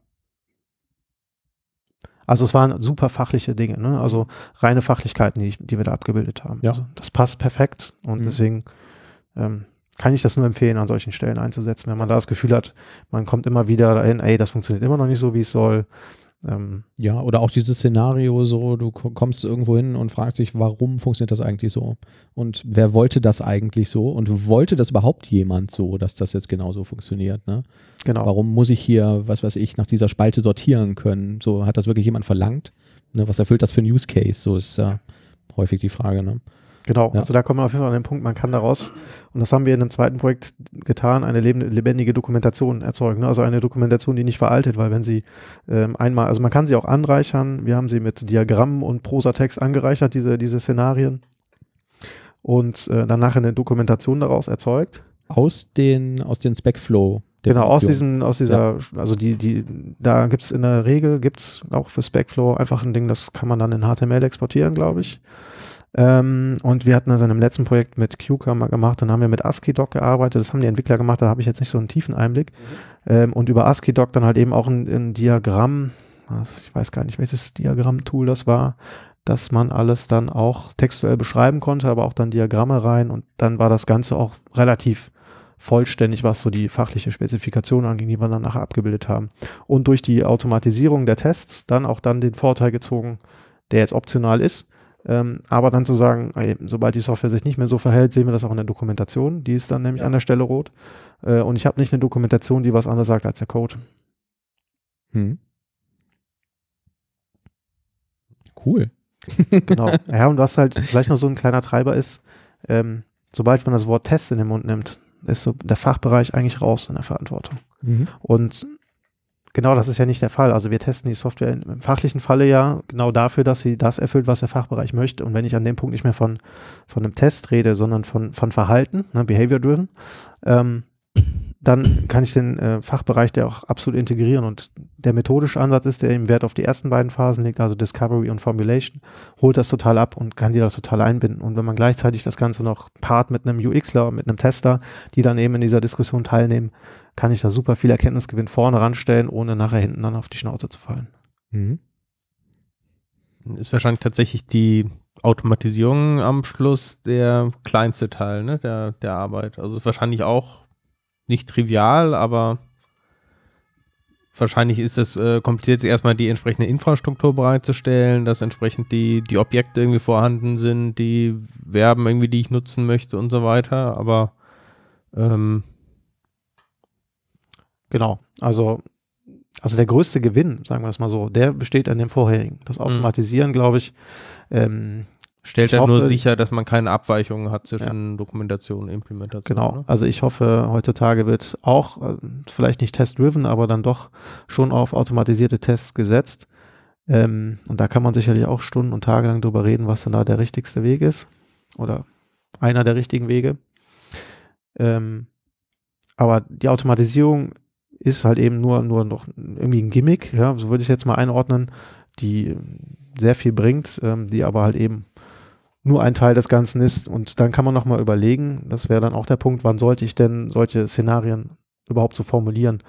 Also es waren super fachliche Dinge, ne? Also reine Fachlichkeiten, die, ich, die wir da abgebildet haben. Ja. Also das passt perfekt und mhm. deswegen ähm, kann ich das nur empfehlen, an solchen Stellen einzusetzen, wenn man da das Gefühl hat, man kommt immer wieder dahin, ey, das funktioniert immer noch nicht so, wie es soll. Ähm, ja, oder auch dieses Szenario so, du kommst irgendwo hin und fragst dich, warum funktioniert das eigentlich so? Und wer wollte das eigentlich so? Und wollte das überhaupt jemand so, dass das jetzt genauso funktioniert? Ne? Genau. Warum muss ich hier, was weiß ich, nach dieser Spalte sortieren können? So, hat das wirklich jemand verlangt? Ne? Was erfüllt das für einen Use Case? So ist ja äh, häufig die Frage, ne? Genau, ja. Also da kommen wir auf jeden Fall an den Punkt, man kann daraus, und das haben wir in einem zweiten Projekt getan, eine lebendige Dokumentation erzeugen, ne? Also eine Dokumentation, die nicht veraltet, weil wenn sie ähm, einmal, also man kann sie auch anreichern, wir haben sie mit Diagrammen und Prosatext angereichert, diese, diese Szenarien, und äh, danach eine Dokumentation daraus erzeugt. Aus den, aus den SpecFlow. Genau, aus diesem, aus dieser, ja. also die, die, da gibt es in der Regel, gibt es auch für SpecFlow einfach ein Ding, das kann man dann in H T M L exportieren, glaube ich. Ähm, und wir hatten also in einem letzten Projekt mit Cucumber gemacht, dann haben wir mit ASCII-Doc gearbeitet, das haben die Entwickler gemacht, da habe ich jetzt nicht so einen tiefen Einblick. Mhm. Ähm, und über ASCII-Doc dann halt eben auch ein, ein Diagramm, was, ich weiß gar nicht, welches Diagramm-Tool das war, dass man alles dann auch textuell beschreiben konnte, aber auch dann Diagramme rein und dann war das Ganze auch relativ vollständig, was so die fachliche Spezifikation anging, die wir dann nachher abgebildet haben. Und durch die Automatisierung der Tests dann auch dann den Vorteil gezogen, der jetzt optional ist. Ähm, aber dann zu sagen, ey, sobald die Software sich nicht mehr so verhält, sehen wir das auch in der Dokumentation. Die ist dann nämlich ja. an der Stelle rot. Äh, und ich habe nicht eine Dokumentation, die was anderes sagt als der Code. Hm. Cool. Genau. Ja, und was halt vielleicht noch so ein kleiner Treiber ist, ähm, sobald man das Wort Test in den Mund nimmt, ist so der Fachbereich eigentlich raus in der Verantwortung. Mhm. Und genau, das ist ja nicht der Fall. Also wir testen die Software im fachlichen Falle ja genau dafür, dass sie das erfüllt, was der Fachbereich möchte. Und wenn ich an dem Punkt nicht mehr von, von einem Test rede, sondern von, von Verhalten, ne, Behavior-Driven, ähm, dann kann ich den äh, Fachbereich der auch absolut integrieren. Und der methodische Ansatz ist, der eben Wert auf die ersten beiden Phasen legt, also Discovery und Formulation, holt das total ab und kann die da total einbinden. Und wenn man gleichzeitig das Ganze noch paart mit einem UXler, mit einem Tester, die dann eben in dieser Diskussion teilnehmen, kann ich da super viel Erkenntnisgewinn vorne ranstellen, ohne nachher hinten dann auf die Schnauze zu fallen. Mhm. Ist wahrscheinlich tatsächlich die Automatisierung am Schluss der kleinste Teil, ne, der, der Arbeit. Also ist wahrscheinlich auch nicht trivial, aber wahrscheinlich ist es äh, kompliziert, erstmal die entsprechende Infrastruktur bereitzustellen, dass entsprechend die, die Objekte irgendwie vorhanden sind, die Verben irgendwie, die ich nutzen möchte und so weiter, aber ähm genau, also also der größte Gewinn, sagen wir es mal so, der besteht an dem vorherigen. Das Automatisieren, mhm. glaube ich, ähm, stellt halt nur sicher, dass man keine Abweichungen hat zwischen ja. Dokumentation und Implementation. Genau, ne? Also ich hoffe, heutzutage wird auch, äh, vielleicht nicht test-driven, aber dann doch schon auf automatisierte Tests gesetzt. Ähm, und da kann man sicherlich auch Stunden und Tage lang drüber reden, was denn da der richtigste Weg ist oder einer der richtigen Wege. Ähm, aber die Automatisierung ist halt eben nur, nur noch irgendwie ein Gimmick, ja, so würde ich es jetzt mal einordnen, die sehr viel bringt, ähm, die aber halt eben nur ein Teil des Ganzen ist. Und dann kann man nochmal überlegen, das wäre dann auch der Punkt, wann sollte ich denn solche Szenarien überhaupt so formulieren?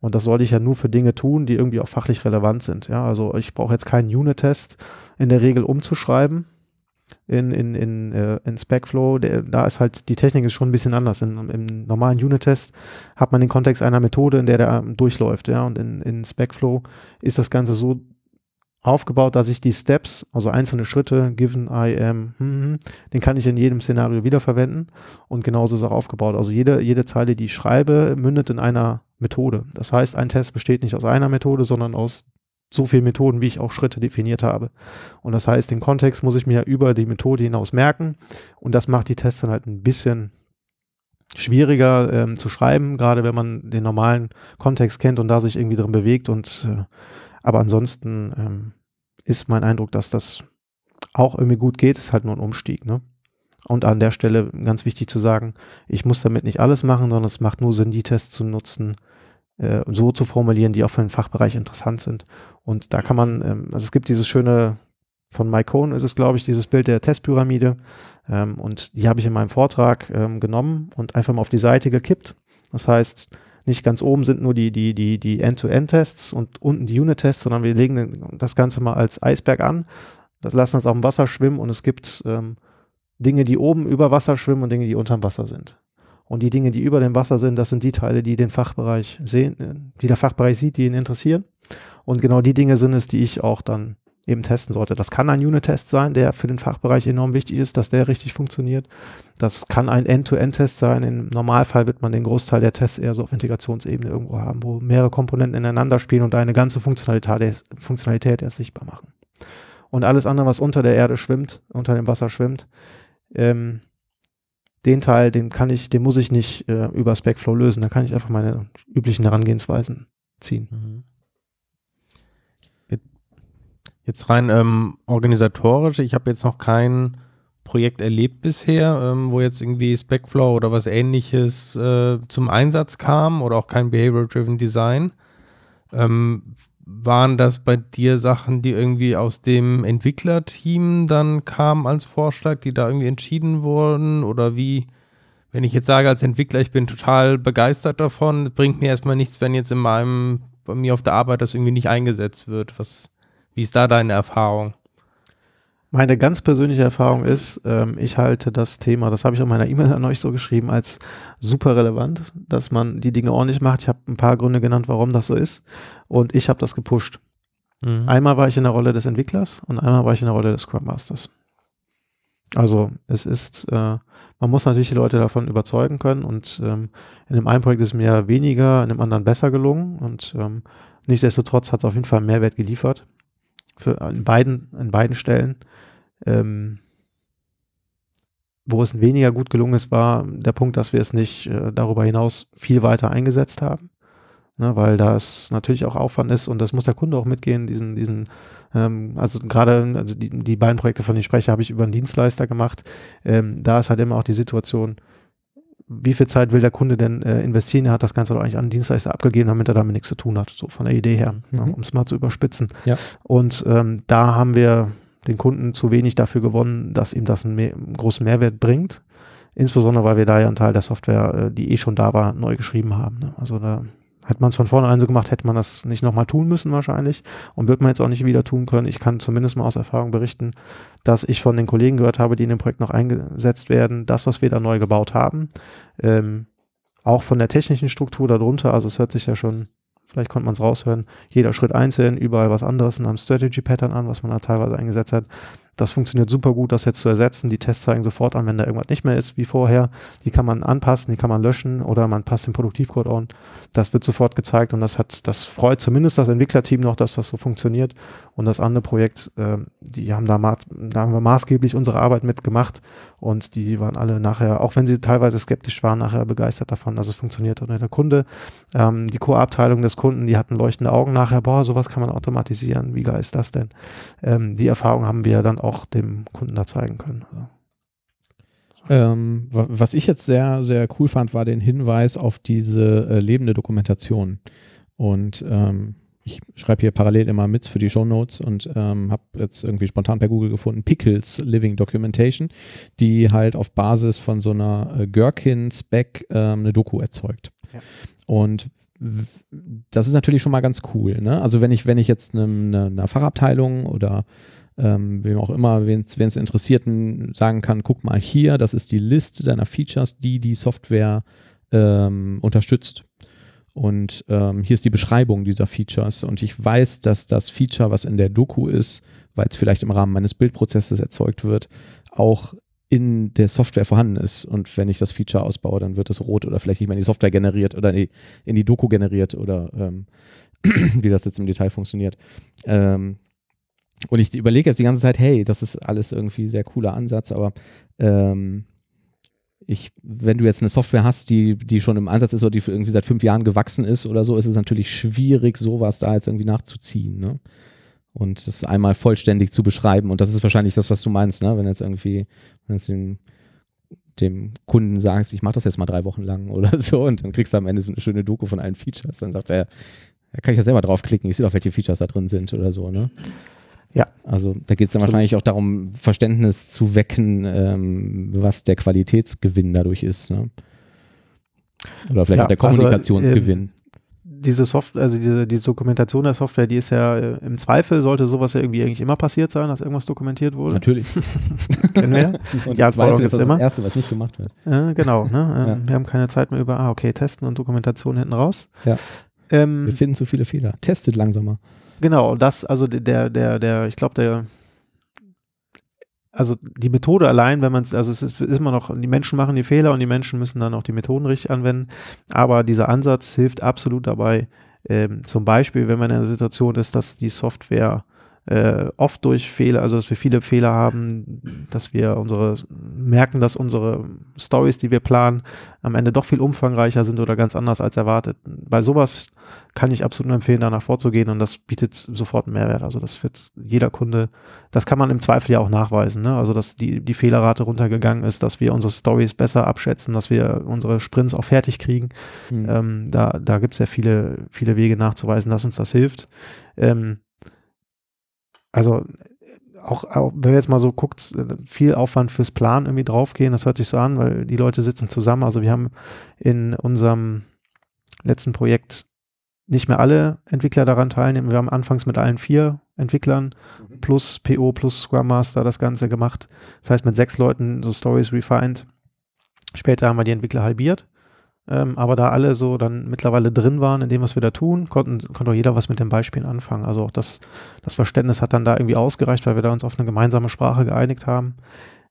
Und das sollte ich ja nur für Dinge tun, die irgendwie auch fachlich relevant sind. Ja, also ich brauche jetzt keinen Unit-Test in der Regel umzuschreiben in, in, in, äh, in SpecFlow. Der, da ist halt, die Technik ist schon ein bisschen anders. In, im normalen Unit-Test hat man den Kontext einer Methode, in der der durchläuft. Ja, und in, in SpecFlow ist das Ganze so aufgebaut, dass ich die Steps, also einzelne Schritte, given, I am, hm, hm, den kann ich in jedem Szenario wiederverwenden, und genauso ist auch aufgebaut. Also jede, jede Zeile, die ich schreibe, mündet in einer Methode. Das heißt, ein Test besteht nicht aus einer Methode, sondern aus so vielen Methoden, wie ich auch Schritte definiert habe. Und das heißt, den Kontext muss ich mir über die Methode hinaus merken, und das macht die Tests dann halt ein bisschen schwieriger ähm, zu schreiben, gerade wenn man den normalen Kontext kennt und da sich irgendwie drin bewegt. Und äh, aber ansonsten ähm, ist mein Eindruck, dass das auch irgendwie gut geht, ist halt nur ein Umstieg, ne? Und an der Stelle ganz wichtig zu sagen, ich muss damit nicht alles machen, sondern es macht nur Sinn, die Tests zu nutzen äh, und so zu formulieren, die auch für den Fachbereich interessant sind. Und da kann man, ähm, also es gibt dieses schöne, von Mike Cohn ist es, glaube ich, dieses Bild der Testpyramide, ähm, und die habe ich in meinem Vortrag ähm, genommen und einfach mal auf die Seite gekippt. Das heißt, nicht ganz oben sind nur die, die, die, die End-to-End-Tests und unten die Unit-Tests, sondern wir legen das Ganze mal als Eisberg an, das lassen das auf dem Wasser schwimmen, und es gibt ähm, Dinge, die oben über Wasser schwimmen und Dinge, die unterm Wasser sind. Und die Dinge, die über dem Wasser sind, das sind die Teile, die den Fachbereich sehen, die der Fachbereich sieht, die ihn interessieren. Und genau die Dinge sind es, die ich auch dann eben testen sollte. Das kann ein Unit-Test sein, der für den Fachbereich enorm wichtig ist, dass der richtig funktioniert. Das kann ein End-to-End-Test sein. Im Normalfall wird man den Großteil der Tests eher so auf Integrationsebene irgendwo haben, wo mehrere Komponenten ineinander spielen und eine ganze Funktionalität, Funktionalität erst sichtbar machen. Und alles andere, was unter der Erde schwimmt, unter dem Wasser schwimmt, ähm, den Teil, den kann ich, den muss ich nicht äh, über SpecFlow lösen. Da kann ich einfach meine üblichen Herangehensweisen ziehen. Mhm. Jetzt rein ähm, organisatorisch, ich habe jetzt noch kein Projekt erlebt bisher, ähm, wo jetzt irgendwie SpecFlow oder was Ähnliches äh, zum Einsatz kam, oder auch kein Behavior-Driven Design. Ähm, waren das bei dir Sachen, die irgendwie aus dem Entwicklerteam dann kamen als Vorschlag, die da irgendwie entschieden wurden? Oder wie, wenn ich jetzt sage als Entwickler, ich bin total begeistert davon, bringt mir erstmal nichts, wenn jetzt in meinem, bei mir auf der Arbeit das irgendwie nicht eingesetzt wird, was... Wie ist da deine Erfahrung? Meine ganz persönliche Erfahrung ist, ähm, ich halte das Thema, das habe ich auch in meiner E-Mail an euch so geschrieben, als super relevant, dass man die Dinge ordentlich macht. Ich habe ein paar Gründe genannt, warum das so ist, und ich habe das gepusht. Mhm. Einmal war ich in der Rolle des Entwicklers und einmal war ich in der Rolle des Scrum Masters. Also es ist, äh, man muss natürlich die Leute davon überzeugen können, und ähm, in dem einen Projekt ist mir weniger, in dem anderen besser gelungen, und ähm, nichtsdestotrotz hat es auf jeden Fall einen Mehrwert geliefert. Für, in beiden, in beiden Stellen. Ähm, wo es weniger gut gelungen ist, war der Punkt, dass wir es nicht äh, darüber hinaus viel weiter eingesetzt haben, ne, weil das natürlich auch Aufwand ist, und das muss der Kunde auch mitgehen, diesen, diesen ähm, also gerade also die, die beiden Projekte, von denen ich spreche, habe ich über einen Dienstleister gemacht. Ähm, da ist halt immer auch die Situation, wie viel Zeit will der Kunde denn äh, investieren? Er hat das Ganze doch eigentlich an den Dienstleister abgegeben, damit er damit nichts zu tun hat, so von der Idee her, mhm. ne, um es mal zu überspitzen. Ja. Und ähm, da haben wir den Kunden zu wenig dafür gewonnen, dass ihm das einen, mehr, einen großen Mehrwert bringt, insbesondere weil wir da ja einen Teil der Software, äh, die eh schon da war, neu geschrieben haben. Ne? Also da hat man es von vornherein so gemacht, hätte man das nicht nochmal tun müssen wahrscheinlich, und wird man jetzt auch nicht wieder tun können. Ich kann zumindest mal aus Erfahrung berichten, dass ich von den Kollegen gehört habe, die in dem Projekt noch eingesetzt werden, das, was wir da neu gebaut haben, ähm, auch von der technischen Struktur darunter, also es hört sich ja schon vielleicht konnte man es raushören, jeder Schritt einzeln, überall was anderes, und am Strategy-Pattern an, was man da teilweise eingesetzt hat. Das funktioniert super gut, das jetzt zu ersetzen. Die Tests zeigen sofort an, wenn da irgendwas nicht mehr ist wie vorher. Die kann man anpassen, die kann man löschen oder man passt den Produktivcode an. Das wird sofort gezeigt und das hat, das freut zumindest das Entwicklerteam noch, dass das so funktioniert. Und das andere Projekt, äh, die haben da, ma- da haben wir maßgeblich unsere Arbeit mitgemacht und die waren alle nachher, auch wenn sie teilweise skeptisch waren, nachher begeistert davon, dass es funktioniert. Und der Kunde, ähm, die Core-Abteilung des Kunden, die hatten leuchtende Augen nachher, boah, sowas kann man automatisieren, wie geil ist das denn? Ähm, die Erfahrung haben wir dann auch dem Kunden da zeigen können. Also. Ähm, was ich jetzt sehr, sehr cool fand, war den Hinweis auf diese äh, lebende Dokumentation. Und ähm, ich schreibe hier parallel immer mit für die Shownotes und ähm, habe jetzt irgendwie spontan per Google gefunden, Pickles Living Documentation, die halt auf Basis von so einer äh, Gherkin-Spec äh, eine Doku erzeugt. Ja. Und das ist natürlich schon mal ganz cool, ne? Also wenn ich, wenn ich jetzt einer eine, eine Fachabteilung oder Ähm, wem auch immer, wen es interessiert, sagen kann, guck mal hier, das ist die Liste deiner Features, die die Software ähm, unterstützt. Und ähm, hier ist die Beschreibung dieser Features. Und ich weiß, dass das Feature, was in der Doku ist, weil es vielleicht im Rahmen meines Bildprozesses erzeugt wird, auch in der Software vorhanden ist. Und wenn ich das Feature ausbaue, dann wird es rot oder vielleicht nicht mehr in die Software generiert oder in die, in die Doku generiert oder ähm, wie das jetzt im Detail funktioniert. Ähm, Und ich überlege jetzt die ganze Zeit, hey, das ist alles irgendwie ein sehr cooler Ansatz, aber ähm, ich, wenn du jetzt eine Software hast, die, die schon im Einsatz ist oder die irgendwie seit fünf Jahren gewachsen ist oder so, ist es natürlich schwierig, sowas da jetzt irgendwie nachzuziehen, ne? Und das einmal vollständig zu beschreiben. Und das ist wahrscheinlich das, was du meinst, ne? Wenn jetzt irgendwie, wenn jetzt dem, dem Kunden sagst, ich mache das jetzt mal drei Wochen lang oder so und dann kriegst du am Ende so eine schöne Doku von allen Features, dann sagt er, da kann ich ja selber draufklicken, ich sehe doch, welche Features da drin sind oder so, ne? Ja, also da geht es dann wahrscheinlich auch darum, Verständnis zu wecken, ähm, was der Qualitätsgewinn dadurch ist, ne? Oder vielleicht ja, auch der Kommunikationsgewinn. Also, äh, diese Software, also diese, diese Dokumentation der Software, die ist ja äh, im Zweifel, sollte sowas ja irgendwie eigentlich immer passiert sein, dass irgendwas dokumentiert wurde. Natürlich. Kennen wir. Und die Anforderung ist das immer das Erste, was nicht gemacht wird. Äh, genau, ne? Äh, ja. Wir haben keine Zeit mehr über, ah okay, Testen und Dokumentation hinten raus. Ja. Ähm, wir finden zu viele Fehler. Testet langsamer. Genau, das, also der, der, der, ich glaube, der, also die Methode allein, wenn man es, also es ist, ist immer noch, die Menschen machen die Fehler und die Menschen müssen dann auch die Methoden richtig anwenden, aber dieser Ansatz hilft absolut dabei, ähm, zum Beispiel, wenn man in einer Situation ist, dass die Software äh, oft durch Fehler, also dass wir viele Fehler haben, dass wir unsere, merken, dass unsere Stories, die wir planen, am Ende doch viel umfangreicher sind oder ganz anders als erwartet. Bei sowas kann ich absolut nur empfehlen, danach vorzugehen und das bietet sofort einen Mehrwert. Also das wird jeder Kunde, das kann man im Zweifel ja auch nachweisen, ne? Also dass die, die Fehlerrate runtergegangen ist, dass wir unsere Stories besser abschätzen, dass wir unsere Sprints auch fertig kriegen. Mhm. Ähm, da da gibt es ja viele, viele Wege nachzuweisen, dass uns das hilft. Ähm, also Auch, auch wenn ihr jetzt mal so guckt, viel Aufwand fürs Planen irgendwie draufgehen, das hört sich so an, weil die Leute sitzen zusammen. Also wir haben in unserem letzten Projekt nicht mehr alle Entwickler daran teilnehmen. Wir haben anfangs mit allen vier Entwicklern plus P O plus Scrum Master das Ganze gemacht. Das heißt mit sechs Leuten so Stories refined. Später haben wir die Entwickler halbiert. Ähm, aber da alle so dann mittlerweile drin waren in dem, was wir da tun, konnten, konnte auch jeder was mit den Beispielen anfangen. Also auch das, das Verständnis hat dann da irgendwie ausgereicht, weil wir da uns auf eine gemeinsame Sprache geeinigt haben.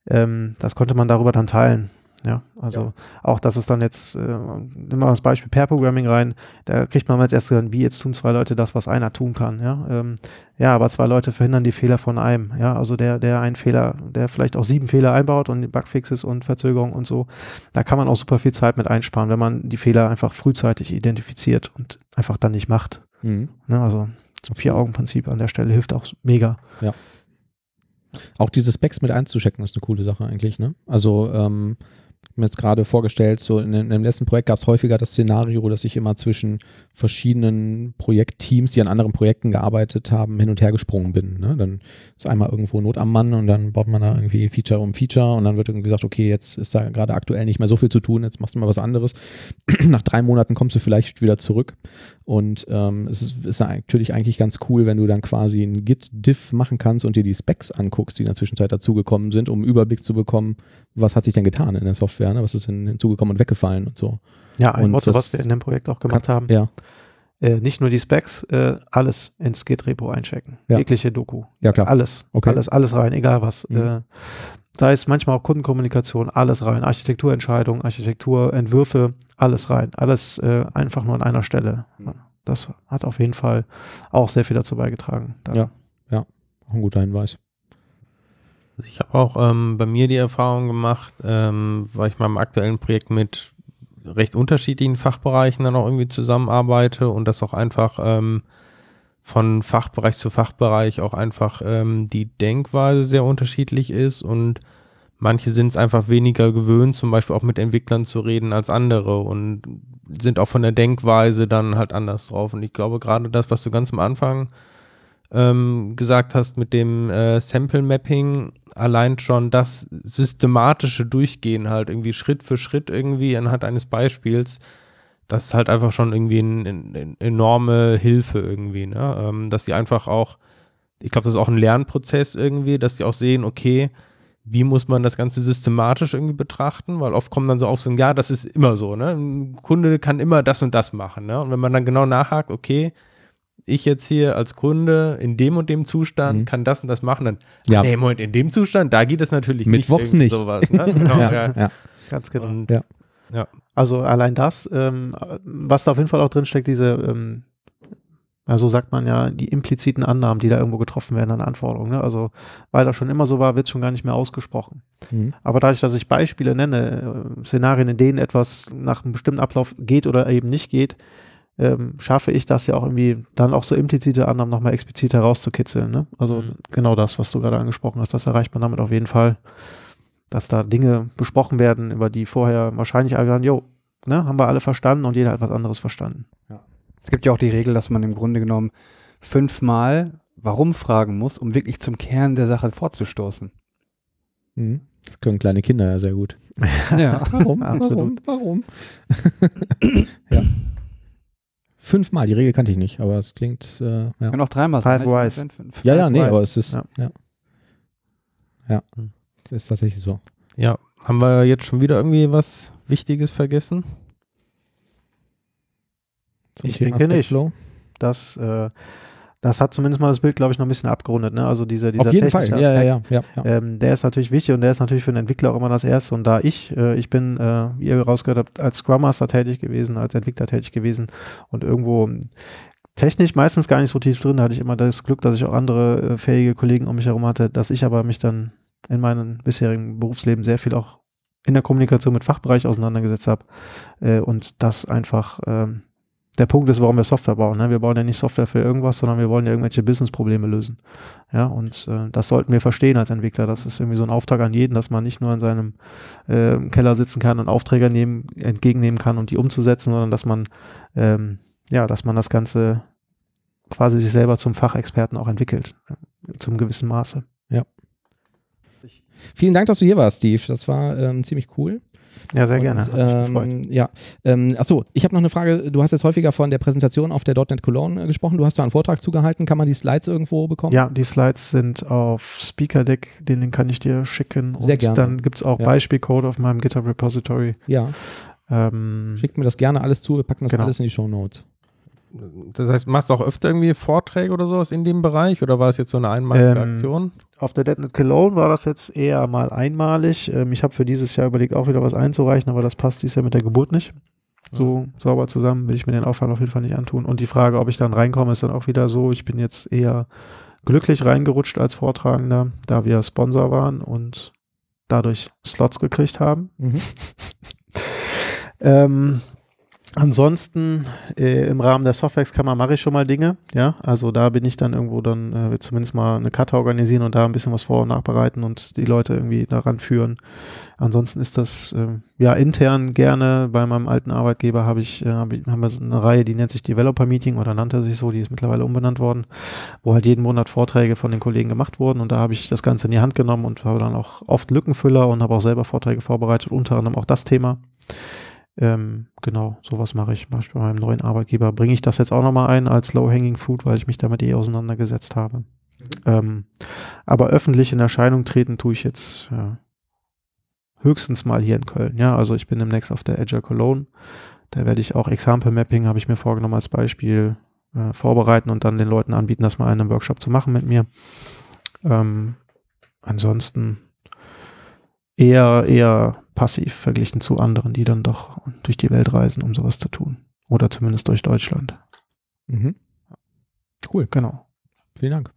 Ähm, das konnte man darüber dann teilen. Ja, also ja. Auch das ist dann jetzt, äh, nehmen wir mal das Beispiel Pair-Programming rein, da kriegt man mal als erstes hören, wie jetzt tun zwei Leute das, was einer tun kann, ja, ähm, ja, aber zwei Leute verhindern die Fehler von einem, ja, also der, der einen Fehler, der vielleicht auch sieben Fehler einbaut und Bugfixes und Verzögerungen und so, da kann man auch super viel Zeit mit einsparen, wenn man die Fehler einfach frühzeitig identifiziert und einfach dann nicht macht, mhm. Ne, also das Vier-Augen-Prinzip an der Stelle hilft auch mega. Ja. Auch diese Specs mit einzuchecken ist eine coole Sache eigentlich, ne, also, ähm, mir jetzt gerade vorgestellt, so in, in dem letzten Projekt gab es häufiger das Szenario, dass ich immer zwischen verschiedenen Projektteams, die an anderen Projekten gearbeitet haben, hin und her gesprungen bin, ne? Dann ist einmal irgendwo Not am Mann und dann baut man da irgendwie Feature um Feature und dann wird irgendwie gesagt, okay, jetzt ist da gerade aktuell nicht mehr so viel zu tun, jetzt machst du mal was anderes. Nach drei Monaten kommst du vielleicht wieder zurück und ähm, es ist, ist natürlich eigentlich ganz cool, wenn du dann quasi ein Git-Diff machen kannst und dir die Specs anguckst, die in der Zwischenzeit dazugekommen sind, um einen Überblick zu bekommen, was hat sich denn getan in der Software. Was ist hinzugekommen und weggefallen und so. Ja, ein Motto, was wir in dem Projekt auch gemacht kann, haben. Ja. äh, nicht nur die Specs, äh, alles ins Git-Repo einchecken. Ja. Jegliche Doku. Ja, klar. Alles. Okay. Alles, alles rein, egal was. Mhm. Äh, da ist manchmal auch Kundenkommunikation, alles rein. Architekturentscheidungen, Architekturentwürfe, alles rein. Alles äh, einfach nur an einer Stelle. Mhm. Das hat auf jeden Fall auch sehr viel dazu beigetragen. Da. Ja, ja, auch ein guter Hinweis. Ich habe auch ähm, bei mir die Erfahrung gemacht, ähm, weil ich in meinem aktuellen Projekt mit recht unterschiedlichen Fachbereichen dann auch irgendwie zusammenarbeite und das auch einfach ähm, von Fachbereich zu Fachbereich auch einfach ähm, die Denkweise sehr unterschiedlich ist und manche sind es einfach weniger gewöhnt, zum Beispiel auch mit Entwicklern zu reden als andere und sind auch von der Denkweise dann halt anders drauf. Und ich glaube, gerade das, was du ganz am Anfang ähm, gesagt hast mit dem äh, Sample Mapping, allein schon das systematische Durchgehen halt irgendwie Schritt für Schritt irgendwie anhand eines Beispiels, das ist halt einfach schon irgendwie eine ein, enorme Hilfe irgendwie, ne? Ähm, dass die einfach auch, ich glaube, das ist auch ein Lernprozess irgendwie, dass die auch sehen, okay, wie muss man das Ganze systematisch irgendwie betrachten? Weil oft kommen dann so auf so ein, ja, das ist immer so, ne? Ein Kunde kann immer das und das machen, ne? Und wenn man dann genau nachhakt, okay, ich jetzt hier als Kunde in dem und dem Zustand mhm. kann das und das machen, dann, ja. nee, Moment, in dem Zustand, da geht es natürlich Mittwochs nicht. Mittwochs nicht. Sowas, ne? Genau, ja, ja. ja, ganz genau. Und, ja. Ja. Also allein das, ähm, was da auf jeden Fall auch drinsteckt, diese, ähm, also sagt man ja, die impliziten Annahmen, die da irgendwo getroffen werden an Anforderungen. Ne? Also weil das schon immer so war, wird es schon gar nicht mehr ausgesprochen. Mhm. Aber dadurch, dass ich Beispiele nenne, äh, Szenarien, in denen etwas nach einem bestimmten Ablauf geht oder eben nicht geht, ähm, schaffe ich das ja auch irgendwie, dann auch so implizite Annahmen nochmal explizit herauszukitzeln. Ne? Also mhm. genau das, was du gerade angesprochen hast, das erreicht man damit auf jeden Fall, dass da Dinge besprochen werden, über die vorher wahrscheinlich alle waren, jo, ne, haben wir alle verstanden und jeder hat was anderes verstanden. Ja. Es gibt ja auch die Regel, dass man im Grunde genommen fünfmal warum fragen muss, um wirklich zum Kern der Sache vorzustoßen. Mhm. Das können kleine Kinder ja sehr gut. Ja, warum? Absolut. Warum? Warum? ja. Fünfmal, die Regel kannte ich nicht, aber es klingt. Äh, ja. Kann auch dreimal sein. Five Wise. Ja, ja, nee, aber es ist. Ja. Ja. ja, ist tatsächlich so. Ja, haben wir jetzt schon wieder irgendwie was Wichtiges vergessen? Ich denke nicht. Das, äh, das hat zumindest mal das Bild, glaube ich, noch ein bisschen abgerundet. Ne? Also dieser, dieser Auf jeden Fall, Aspekt, ja, ja, ja, ja, ja. Ähm, der ist natürlich wichtig und der ist natürlich für den Entwickler auch immer das Erste. Und da ich, äh, ich bin, äh, wie ihr rausgehört habt, als Scrum Master tätig gewesen, als Entwickler tätig gewesen und irgendwo technisch meistens gar nicht so tief drin, hatte ich immer das Glück, dass ich auch andere äh, fähige Kollegen um mich herum hatte, dass ich aber mich dann in meinem bisherigen Berufsleben sehr viel auch in der Kommunikation mit Fachbereich auseinandergesetzt habe äh, und das einfach äh, der Punkt ist, warum wir Software bauen. Ne? Wir bauen ja nicht Software für irgendwas, sondern wir wollen ja irgendwelche Business-Probleme lösen. Ja, und äh, das sollten wir verstehen als Entwickler. Das ist irgendwie so ein Auftrag an jeden, dass man nicht nur in seinem äh, Keller sitzen kann und Aufträge nehmen, entgegennehmen kann und um die umzusetzen, sondern dass man, ähm, ja, dass man das Ganze quasi sich selber zum Fachexperten auch entwickelt, äh, zum gewissen Maße. Ja. Vielen Dank, dass du hier warst, Steve. Das war ähm, ziemlich cool. Ja, sehr gerne. Und, hat mich gefreut. Ja. Ähm, achso, ich habe noch eine Frage. Du hast jetzt häufiger von der Präsentation auf der .Net Cologne gesprochen. Du hast da einen Vortrag zugehalten. Kann man die Slides irgendwo bekommen? Ja, die Slides sind auf Speakerdeck. Den Link kann ich dir schicken. Sehr und gerne. Dann gibt es auch ja. Beispielcode auf meinem GitHub-Repository. Ja. Ähm, Schickt mir das gerne alles zu. Wir packen das genau. alles in die Shownotes. Das heißt, machst du auch öfter irgendwie Vorträge oder sowas in dem Bereich? Oder war es jetzt so eine einmalige ähm, Aktion? Auf der DotNet Cologne war das jetzt eher mal einmalig. Ähm, ich habe für dieses Jahr überlegt, auch wieder was einzureichen, aber das passt dieses Jahr mit der Geburt nicht. So ja. sauber zusammen will ich mir den Aufwand auf jeden Fall nicht antun. Und die Frage, ob ich dann reinkomme, ist dann auch wieder so. Ich bin jetzt eher glücklich reingerutscht als Vortragender, da wir Sponsor waren und dadurch Slots gekriegt haben. Mhm. ähm... Ansonsten äh, im Rahmen der Softwerkskammer mache ich schon mal Dinge, ja, also da bin ich dann irgendwo dann äh, zumindest mal eine Karte organisieren und da ein bisschen was vor- und nachbereiten und die Leute irgendwie daran führen. Ansonsten ist das, äh, ja, intern gerne, bei meinem alten Arbeitgeber habe ich, äh, hab ich, haben wir so eine Reihe, die nennt sich Developer Meeting oder nannte sich so, die ist mittlerweile umbenannt worden, wo halt jeden Monat Vorträge von den Kollegen gemacht wurden und da habe ich das Ganze in die Hand genommen und habe dann auch oft Lückenfüller und habe auch selber Vorträge vorbereitet, unter anderem auch das Thema. Ähm, genau, sowas mache ich. Bei meinem neuen Arbeitgeber bringe ich das jetzt auch nochmal ein als Low-Hanging Fruit, weil ich mich damit eh auseinandergesetzt habe. Mhm. Ähm, aber öffentlich in Erscheinung treten tue ich jetzt ja, höchstens mal hier in Köln. Ja, also ich bin demnächst auf der Agile Cologne. Da werde ich auch Example Mapping, habe ich mir vorgenommen, als Beispiel äh, vorbereiten und dann den Leuten anbieten, das mal in einem Workshop zu machen mit mir. Ähm, ansonsten eher, eher passiv verglichen zu anderen, die dann doch durch die Welt reisen, um sowas zu tun. Oder zumindest durch Deutschland. Mhm. Cool. Genau. Vielen Dank.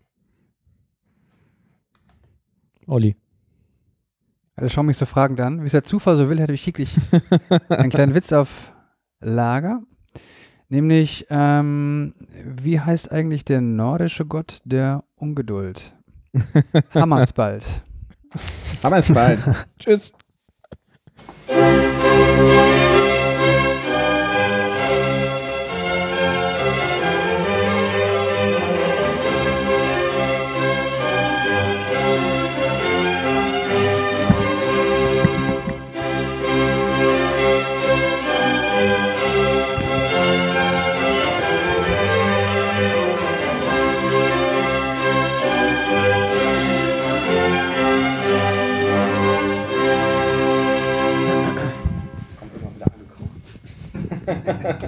Olli. Alle schauen mich so fragend an. Wie es der Zufall so will, hätte ich schicklich einen kleinen Witz auf Lager. Nämlich, ähm, wie heißt eigentlich der nordische Gott der Ungeduld? Hammersbald. Hammersbald. Tschüss. Ha, ha, ha.